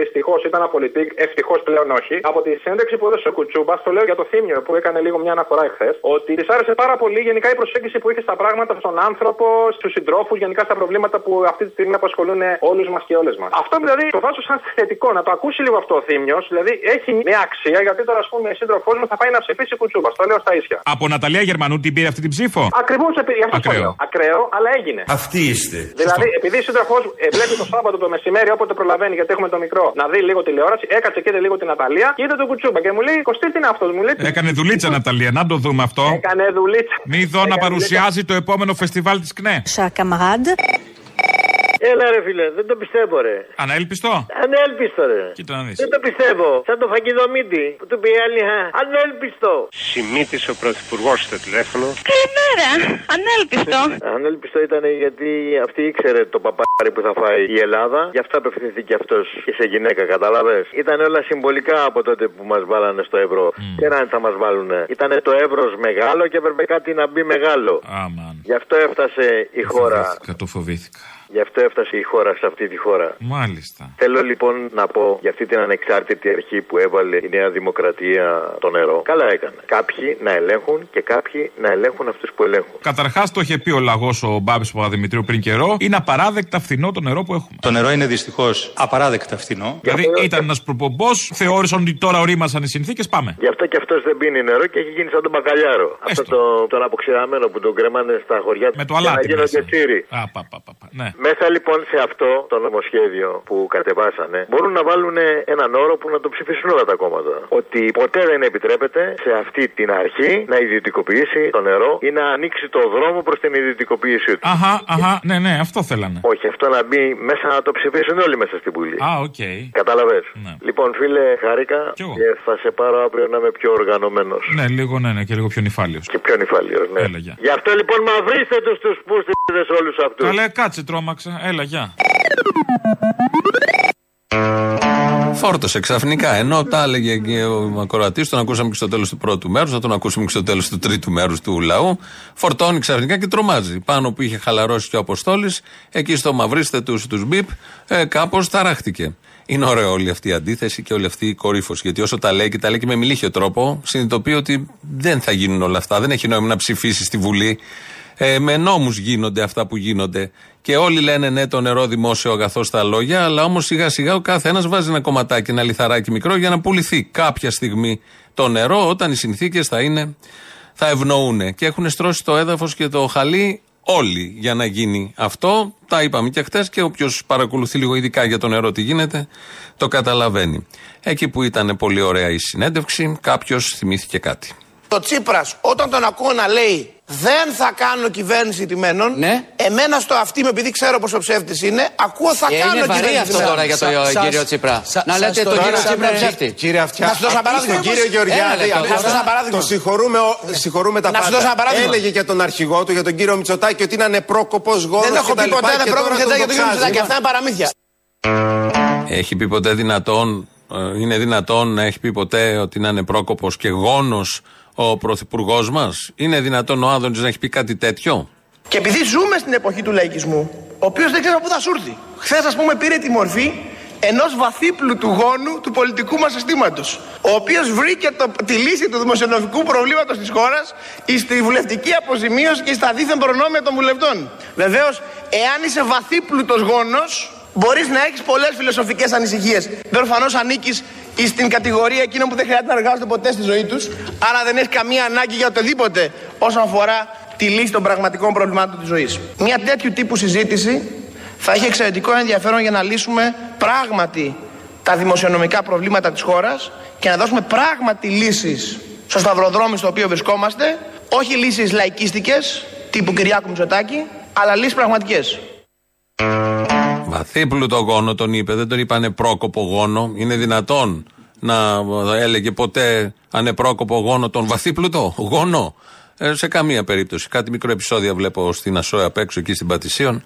δυστυχώς ήταν απολυτή, ευτυχώς πλέον όχι. Από τη συνέντευξη που έδωσε ο Κουτσούμπα, το λέω για το Θήμιο που έκανε λίγο μια αναφορά εχθές, ότι της άρεσε πάρα πολύ γενικά η προσέγγιση που είχε στα πράγματα, στον άνθρωπο, στους συντρόφους, γενικά στα προβλήματα που αυτή τη στιγμή απασχολούν όλους μας και όλες μας. Αυτό δηλαδή το βάζω σαν θετικό, να το ακούσει λίγο αυτό ο Θήμιος, δηλαδή έχει μια αξία, γιατί τώρα ας πούμε η σύντροφός μου θα πάει να ψηφίσει Κουτσούμπα. Το λέω στα ίσια. Από Ναταλία Γερμανού την πήρε αυτή την ψήφο. Ακριβώς επειδή αυτό το λέω. Ακραίο, αλλά έγινε. Αυτή είστε. Δηλαδή σωστό. Επειδή η σύντροφός μου ε, βλέπει το Σάββατο το μεσημέρι, όποτε προλαβαίνει, γιατί έχουμε το μικρό, να δει λίγο τηλεόραση, έκατσε και λίγο την Ναταλία και είδε τον Κουτσούμπα και μου λέει Κωστή τι είναι αυτό, μου λέει. Έκανε δουλίτσα Ναταλία, να το δούμε αυτό. Έκανε δουλίτσα. Μη δω να παρουσιάζει το επόμενο φεστιβάλ της ΚΝΕ. Έλα ρε φίλε, δεν το πιστεύω ρε. Ανέλπιστο? Ανέλπιστο ρε. Κοίτα να δεις. Δεν το πιστεύω. Σαν το Φακιδομίτη που του πει άλλη, ανέλπιστο. Σημίτης ο πρωθυπουργός στο τηλέφωνο. Καλημέρα, ανέλπιστο. Ανέλπιστο ήταν γιατί αυτή ήξερε το παπάρι που θα φάει η Ελλάδα. Γι' αυτό απευθυνθήκε αυτός και σε γυναίκα, καταλάβες. Ήταν όλα συμβολικά από τότε που μας βάλανε στο ευρώ. Mm. Και να θα μας βάλουνε. Ήτανε το εύρος μεγάλο και έπρεπε κάτι να μπει μεγάλο. Αμάν. Γι' αυτό έφτασε η χώρα. Φοβήθηκα, το φοβήθηκα. Γι' αυτό έφτασε η χώρα σε αυτή τη χώρα. Μάλιστα. Θέλω λοιπόν να πω για αυτή την ανεξάρτητη αρχή που έβαλε η Νέα Δημοκρατία το νερό. Καλά έκανε. Κάποιοι να ελέγχουν και κάποιοι να ελέγχουν αυτούς που ελέγχουν. Καταρχάς, το είχε πει ο λαγός ο Μπάμπης Παπαδημητρίου πριν καιρό. Είναι απαράδεκτα φθηνό το νερό που έχουμε. Το νερό είναι δυστυχώς απαράδεκτα φθηνό. Δηλαδή αυτό... ήταν ένας προπομπός, θεώρησαν ότι τώρα ορίμασαν οι συνθήκες. Πάμε. Γι' αυτό και αυτός δεν πίνει νερό και έχει γίνει σαν τον μπακαλιάρο. Αυτό το, τον αποξηραμένο που τον κρεμάνε στα χωριά με το αλάτι. Ναι. Μέσα λοιπόν σε αυτό το νομοσχέδιο που κατεβάσανε μπορούν να βάλουν έναν όρο που να το ψηφίσουν όλα τα κόμματα. Ότι ποτέ δεν επιτρέπεται σε αυτή την αρχή να ιδιωτικοποιήσει το νερό ή να ανοίξει το δρόμο προς την ιδιωτικοποίησή του. Αχα, αχα, ναι, ναι, αυτό θέλανε. Όχι, αυτό να μπει μέσα να το ψηφίσουν όλοι μέσα στην Βουλή. Α, οκ. Okay. Κατάλαβες. Ναι. Λοιπόν, φίλε, χάρηκα και, και θα σε πάρω αύριο να είμαι πιο οργανωμένος. Ναι, λίγο, ναι, ναι, και λίγο πιο νυφάλιος. Και πιο νυφάλιος, ναι. Έλα, γι' αυτό λοιπόν μαυρίστε τους τους πούστιδες όλους αυτούς. Καλέ, κάτσε, τρόμαξα. Έλα, γεια. φόρτωσε ξαφνικά. Ενώ τα έλεγε και ο ακροατής, τον ακούσαμε και στο τέλος του πρώτου μέρους, θα τον ακούσουμε και στο τέλος του τρίτου μέρους του λαού. Φορτώνει ξαφνικά και τρομάζει. Πάνω που είχε χαλαρώσει και ο Αποστόλης, εκεί στο μαυρίστε τους τους μπιπ, ε, κάπως ταράχτηκε. Είναι ωραία όλη αυτή η αντίθεση και όλη αυτή η κορύφωση. Γιατί όσο τα λέει και τα λέει και με μιλήχιο τρόπο, συνειδητοποιεί ότι δεν θα γίνουν όλα αυτά. Δεν έχει νόημα να ψηφίσει στη Βουλή. Ε, με νόμους γίνονται αυτά που γίνονται. Και όλοι λένε ναι, το νερό δημόσιο αγαθό στα λόγια, αλλά όμως σιγά σιγά ο κάθε ένας βάζει ένα κομματάκι, ένα λιθαράκι μικρό για να πουληθεί κάποια στιγμή το νερό, όταν οι συνθήκες θα, είναι, θα ευνοούν. Και έχουν στρώσει το έδαφος και το χαλί όλοι για να γίνει αυτό. Τα είπαμε και χτες και όποιος παρακολουθεί λίγο ειδικά για το νερό τι γίνεται, το καταλαβαίνει. Εκεί που ήταν πολύ ωραία η συνέντευξη, κάποιος θυμήθηκε κάτι. Το Τσίπρας, όταν τον ακούω να λέει δεν θα κάνω κυβέρνηση τιμένων, ναι. Εμένα στο αυτί μου, επειδή ξέρω πόσο ψεύτης είναι, ακούω θα και κάνω είναι κυβέρνηση τιμένων. Είναι βαρύ αυτό τώρα για τον σας... κύριο Τσίπρα. Σα... Να λέτε τον κύριο Τσίπρα ψεύτη. Κύριε Αυτιά, να σου δώσω ένα παράδειγμα. Κύριε Γεωργιάδη, τον συγχωρούμε τα πάντα. Έλεγε για τον αρχηγό του, για τον κύριο Μητσοτάκη, ότι είναι πρόκοπος γόρος. Δεν έχω πει ποτέ ένα πρόκοπο για τον κύριο Μητσοτάκη. Αυτά είναι παραμύθια. Έχει πει ποτέ δυνατόν, είναι δυνατόν να έχει πει ποτέ ότι είναι πρόκοπος και γόνος ο πρωθυπουργός μας? Είναι δυνατόν ο Άδωνης να έχει πει κάτι τέτοιο? Και επειδή ζούμε στην εποχή του λαϊκισμού, ο οποίος δεν ξέρω πού θα σου έρθει. Χθες, ας πούμε, πήρε τη μορφή ενός βαθύπλουτου γόνου του πολιτικού μας συστήματος, ο οποίος βρήκε το, τη λύση του δημοσιονομικού προβλήματος της χώρας στη βουλευτική αποζημίωση και στα δίθεν προνόμια των βουλευτών. Βεβαίως, εάν είσαι βαθύπλουτος γόνος, μπορείς να έχεις πολλές φιλοσοφικές ανησυχίες. Προφανώς ανήκεις στην κατηγορία εκείνων που δεν χρειάζεται να εργάζονται ποτέ στη ζωή τους, άρα δεν έχει καμία ανάγκη για οτιδήποτε όσον αφορά τη λύση των πραγματικών προβλημάτων της ζωής. Μια τέτοιου τύπου συζήτηση θα έχει εξαιρετικό ενδιαφέρον για να λύσουμε πράγματι τα δημοσιονομικά προβλήματα της χώρας και να δώσουμε πράγματι λύσεις στο σταυροδρόμι στο οποίο βρισκόμαστε, όχι λύσεις λαϊκίστικες τύπου Κυριάκου Μητσοτάκη, αλλά λύσεις πραγματικές. Βαθύπλουτο γόνο τον είπε, δεν τον είπανε πρόκοπο γόνο. Είναι δυνατόν να έλεγε ποτέ ανεπρόκοπο γόνο τον βαθύπλουτο γόνο? Ε, σε καμία περίπτωση. Κάτι μικρό επεισόδια βλέπω στην Ασόη απ' έξω, εκεί στην Πατησίων.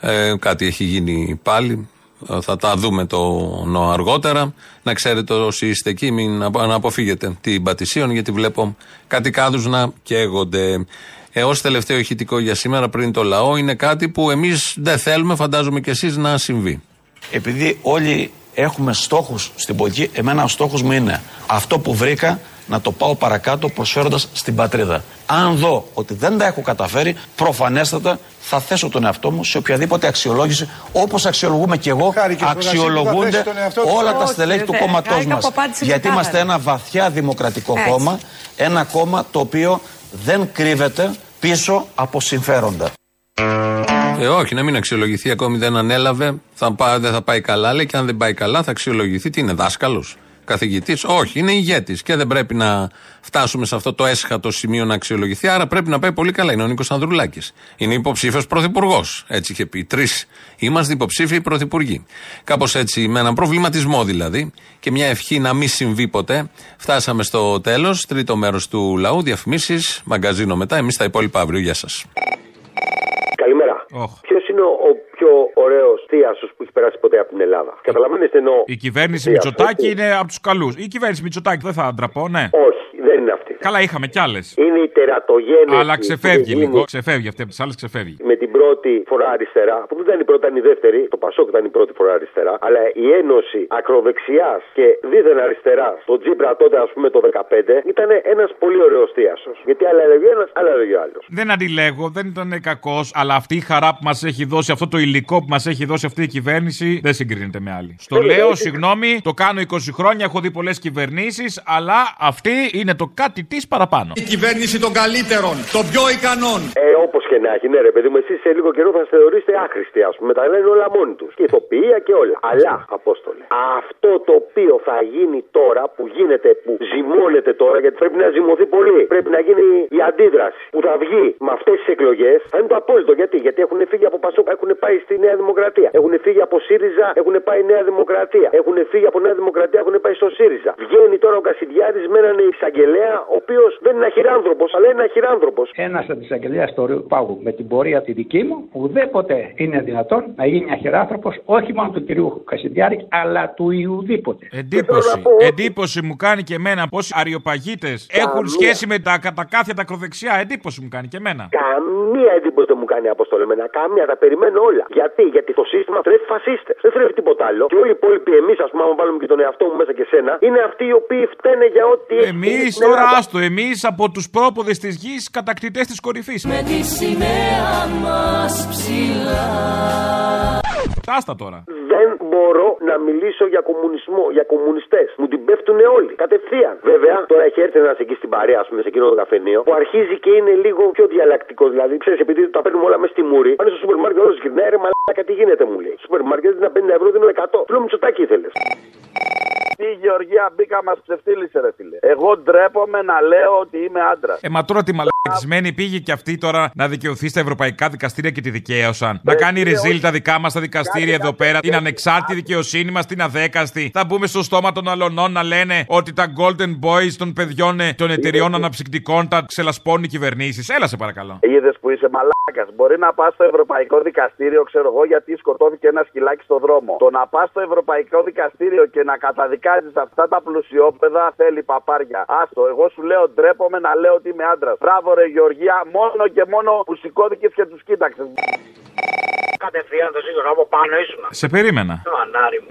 Ε, κάτι έχει γίνει πάλι. Ε, θα τα δούμε το αργότερα. Να ξέρετε όσοι είστε εκεί, μην, να αποφύγετε την Πατησίων, γιατί βλέπω κάτι κάδους να καίγονται. Ε, ως τελευταίο ηχητικό για σήμερα πριν το λαό είναι κάτι που εμείς δεν θέλουμε, φαντάζομαι και εσείς, να συμβεί. Επειδή όλοι έχουμε στόχους στην πολιτική, εμένα ο στόχος μου είναι αυτό που βρήκα να το πάω παρακάτω προσφέροντας στην πατρίδα. Αν δω ότι δεν τα έχω καταφέρει, προφανέστατα θα θέσω τον εαυτό μου σε οποιαδήποτε αξιολόγηση, όπως αξιολογούμε και εγώ, και αξιολογούνται όλα τα στελέχη του κόμματός μας. Γιατί είμαστε ένα βαθιά δημοκρατικό κόμμα, ένα κόμμα το οποίο δεν κρύβεται πίσω από συμφέροντα. Ε, όχι, να μην αξιολογηθεί. Ακόμη δεν ανέλαβε. Θα πά, δεν θα πάει καλά, λέει. Και αν δεν πάει καλά, θα αξιολογηθεί. Τι είναι, δάσκαλος, καθηγητής? Όχι, είναι ηγέτης. Και δεν πρέπει να φτάσουμε σε αυτό το έσχατο σημείο να αξιολογηθεί. Άρα πρέπει να πάει πολύ καλά. Είναι ο Νίκος Ανδρουλάκης. Είναι υποψήφιος πρωθυπουργός. Έτσι είχε πει. Τρεις είμαστε υποψήφιοι πρωθυπουργοί. Κάπως έτσι, με έναν προβληματισμό δηλαδή και μια ευχή να μην συμβεί ποτέ, φτάσαμε στο τέλος. Τρίτο μέρος του λαού. Διαφημίσεις, μαγκαζίνο μετά. Εμείς τα υπόλοιπα αύριο. Γεια σας. Καλημέρα. Oh. Ποιος είναι ο, ο πιο ωραίος θίασος που έχει περάσει ποτέ από την Ελλάδα? Καταλαβαίνετε, εννοώ. Η κυβέρνηση θίασος, Μητσοτάκη έτσι. Είναι από τους καλούς. Η κυβέρνηση Μητσοτάκη δεν θα ντραπώ, ναι. Όχι, δεν είναι αυτή. Καλά, είχαμε κι άλλες. Είναι η τερατογένεια. Αλλά ξεφεύγει λίγο. Γίνει... Ξεφεύγει αυτή από τις άλλες, ξεφεύγει. Με την πρώτη φορά αριστερά, που δεν ήταν η πρώτη, ήταν η δεύτερη. Το Πασόκ ήταν η πρώτη φορά αριστερά. Αλλά η ένωση ακροδεξιάς και δίθεν αριστεράς, το Τσίπρα τότε, ας πούμε, το δεκαπέντε, ήταν ένας πολύ ωραίος θίασος. Γιατί άλλα έλεγε ένας, άλλα έλεγε άλλος. Δεν αντιλέγω, δεν ήταν κακός, αλλά αυτή η χαρά που μας έχει δώσει, αυτό το υλικό που μας έχει δώσει αυτή η κυβέρνηση, δεν συγκρίνεται με άλλη. Στο Λέβαια, λέω, έτσι. Συγγνώμη, το κάνω είκοσι χρόνια, έχω δει πολλές κυβερνήσεις, αλλά αυτή είναι το κάτι της παραπάνω. Η κυβέρνηση των καλύτερων, των πιο ικανών. Ε, όπως και να έχει, ναι, ρε παιδί μου, εσείς σε λίγο καιρό θα θεωρήσετε άχρηστοι, ας πούμε. Τα λένε όλα μόνοι τους. Και ηθοποιία και όλα. Αλλά, Απόστολε, αυτό το οποίο θα γίνει τώρα, που γίνεται, που ζυμώνεται τώρα, γιατί πρέπει να ζυμωθεί πολύ, πρέπει να γίνει η αντίδραση που θα βγει με αυτές τις εκλογές, θα είναι το απόλυτο. Γιατί? Γιατί έχουν φύγει από Πασόκ, έχουν πάει στη Νέα Δημοκρατία. Έχουν φύγει από ΣΥΡΙΖΑ, έχουν πάει Νέα Δημοκρατία. Έχουν φύγει από Νέα Δημοκρατία, έχουν πάει στο ΣΥΡΙΖΑ. Βγαίνει τώρα ο Κασιδιάρη με έναν εισαγγελέα, ο οποίος δεν είναι αχυράνθρωπος, αλλά είναι αχυράνθρωπος. Ένας αντισαγγελέας του λαού με την πορεία τη δική μου, ουδέποτε είναι δυνατόν να γίνει αχεράνθρωπος όχι μόνο του κυρίου Κασιδιάρη, αλλά του Ιουδήποτε. Εντύπωση. Πω... Εντύπωση μου κάνει και εμένα πως αριοπαγίτες έχουν σχέση με τα κατακάθετα ακροδεξιά. Εντύπωση μου κάνει και εμένα. Καμία εντύπωση δεν μου κάνει, Αποστόλη, εμένα. Καμία. Τα περιμένω όλα. Γιατί, γιατί το σύστημα τρέφει φασίστες. Δεν τρέφει τίποτα άλλο. Και όλοι οι υπόλοιποι, εμείς, α πούμε, αν βάλουμε και τον εαυτό μου μέσα και σένα, είναι αυτοί οι οποίοι φταίνε για ό,τι. Εμείς τώρα, άστο, εμείς από τους πρόποδες της γης, κατακτητές της κορυφής. Με τη σημαία μας ψηλά. Άστα τώρα. Δεν μπορώ να μιλήσω για κομμουνισμό, για κομμουνιστές. Μου την πέφτουνε όλοι. Κατευθείαν. Βέβαια, τώρα έχει έρθει ένας εκεί στην παρέα, α πούμε, σε εκείνο το καφενείο, που αρχίζει και είναι λίγο πιο διαλλακτικό. Δηλαδή, ξέρεις, επειδή τα παίρνουμε όλα μέσα στη μούρη, πάνε στο σούπερ μάρκετ, όλος γυρνάει, ρε μαλάκα, τι γίνεται, μου λέει. Σούπερ μάρκετ δεν είναι πενήντα ευρώ, δεν είναι εκατό. Πλέον Μητσοτάκη ήθελες. Η Γεωργία μπήκα, μας ψευτήλησε, ρε φίλε. Εγώ ντρέπομαι να λέω ότι είμαι άντρας. Ε, μα τώρα τη μαλακισμένη πήγε και αυτή τώρα να δικαιωθεί στα ευρωπαϊκά δικαστήρια και τη δικαίωσαν. Να κάνει ρεζίλ τα δικά μας τα δικαστήρια εδώ πέρα. Την ανεξάρτητη δικαιοσύνη μας, την αδέκαστη. Θα μπούμε στο στόμα των αλωνών να λένε ότι τα golden boys των παιδιών των εταιριών αναψυκτικών τα ξελασπώνουν οι κυβερνήσεις. Έλα, σε παρακαλώ. Είδες που είσαι μαλάκας. Μπορεί να πας στο ευρωπαϊκό δικαστήριο, ξέρω εγώ, γιατί σκοτώθηκε ένα σκυλάκι στο δρόμο. Το να πας στο ευρωπαϊκό δικαστήριο και να καταδικάσεις αυτά τα πλουσιόπεδα θέλει παπάρια. Άστο, εγώ σου λέω ντρέπομαι να λέω ότι είμαι άντρας. Μπράβο ρε Γεωργία, μόνο και μόνο που σηκώθηκες και τους κοίταξες. Κατευθείαν το σύγχρονο από πάνω ήσουν. Σε περίμενα.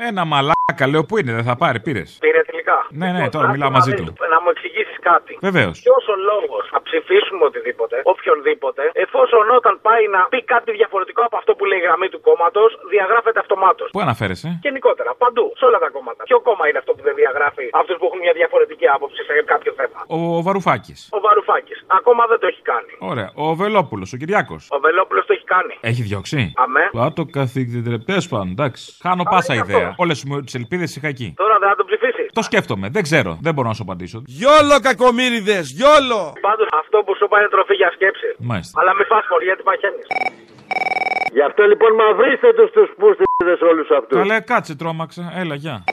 Ένα μαλάκα, λέω, πού είναι, δεν θα πάρει, πήρες. Πήρε τελικά. Ναι, ναι, τώρα μιλάω μαζί του. Να μου εξηγήσεις κάτι. Βεβαίως. Ποιος ο λόγος να ψηφίσουμε οτιδήποτε, οποιονδήποτε, εφόσον όταν πάει να πει κάτι διαφορετικό από αυτό που λέει η γραμμή του κόμματος, διαγράφεται αυτομάτως. Πού αναφέρεσαι? Γενικότερα, παντού, σε όλα τα κόμματα. Ποιο κόμμα είναι αυτό που δεν διαγράφει αυτούς που έχουν μια διαφορετική άποψη σε κάποιο θέμα? Ο, ο Βαρουφάκης. Ο Βαρουφάκης. Ακόμα δεν το έχει κάνει. Ωραία. Ο Βελόπουλος, ο Κυριάκος. Ο Βελόπουλος το έχει κάνει. Έχει διώξει. Αμέ. Πάτο καθηγητρεπτές πάνω, εντάξει. Χάνω πάσα ιδέα. Όλες μου τις ελπίδες είχα εκεί. Τώρα δεν θα το ψηφίσει. Το σκέφτομαι, δεν ξέρω, δεν μπορώ να σου απαντήσω. Γιόλο κακομύριδες, γιόλο! Πάντως αυτό που σου πάει είναι τροφή για σκέψη. Μάλιστα. Αλλά μη φας χωρί, γιατί παχαίνεις. Γι' αυτό λοιπόν μαυρίστε τους τους πούστιδες όλους αυτούς. Καλέ, κάτσε, τρόμαξα, έλα, γεια.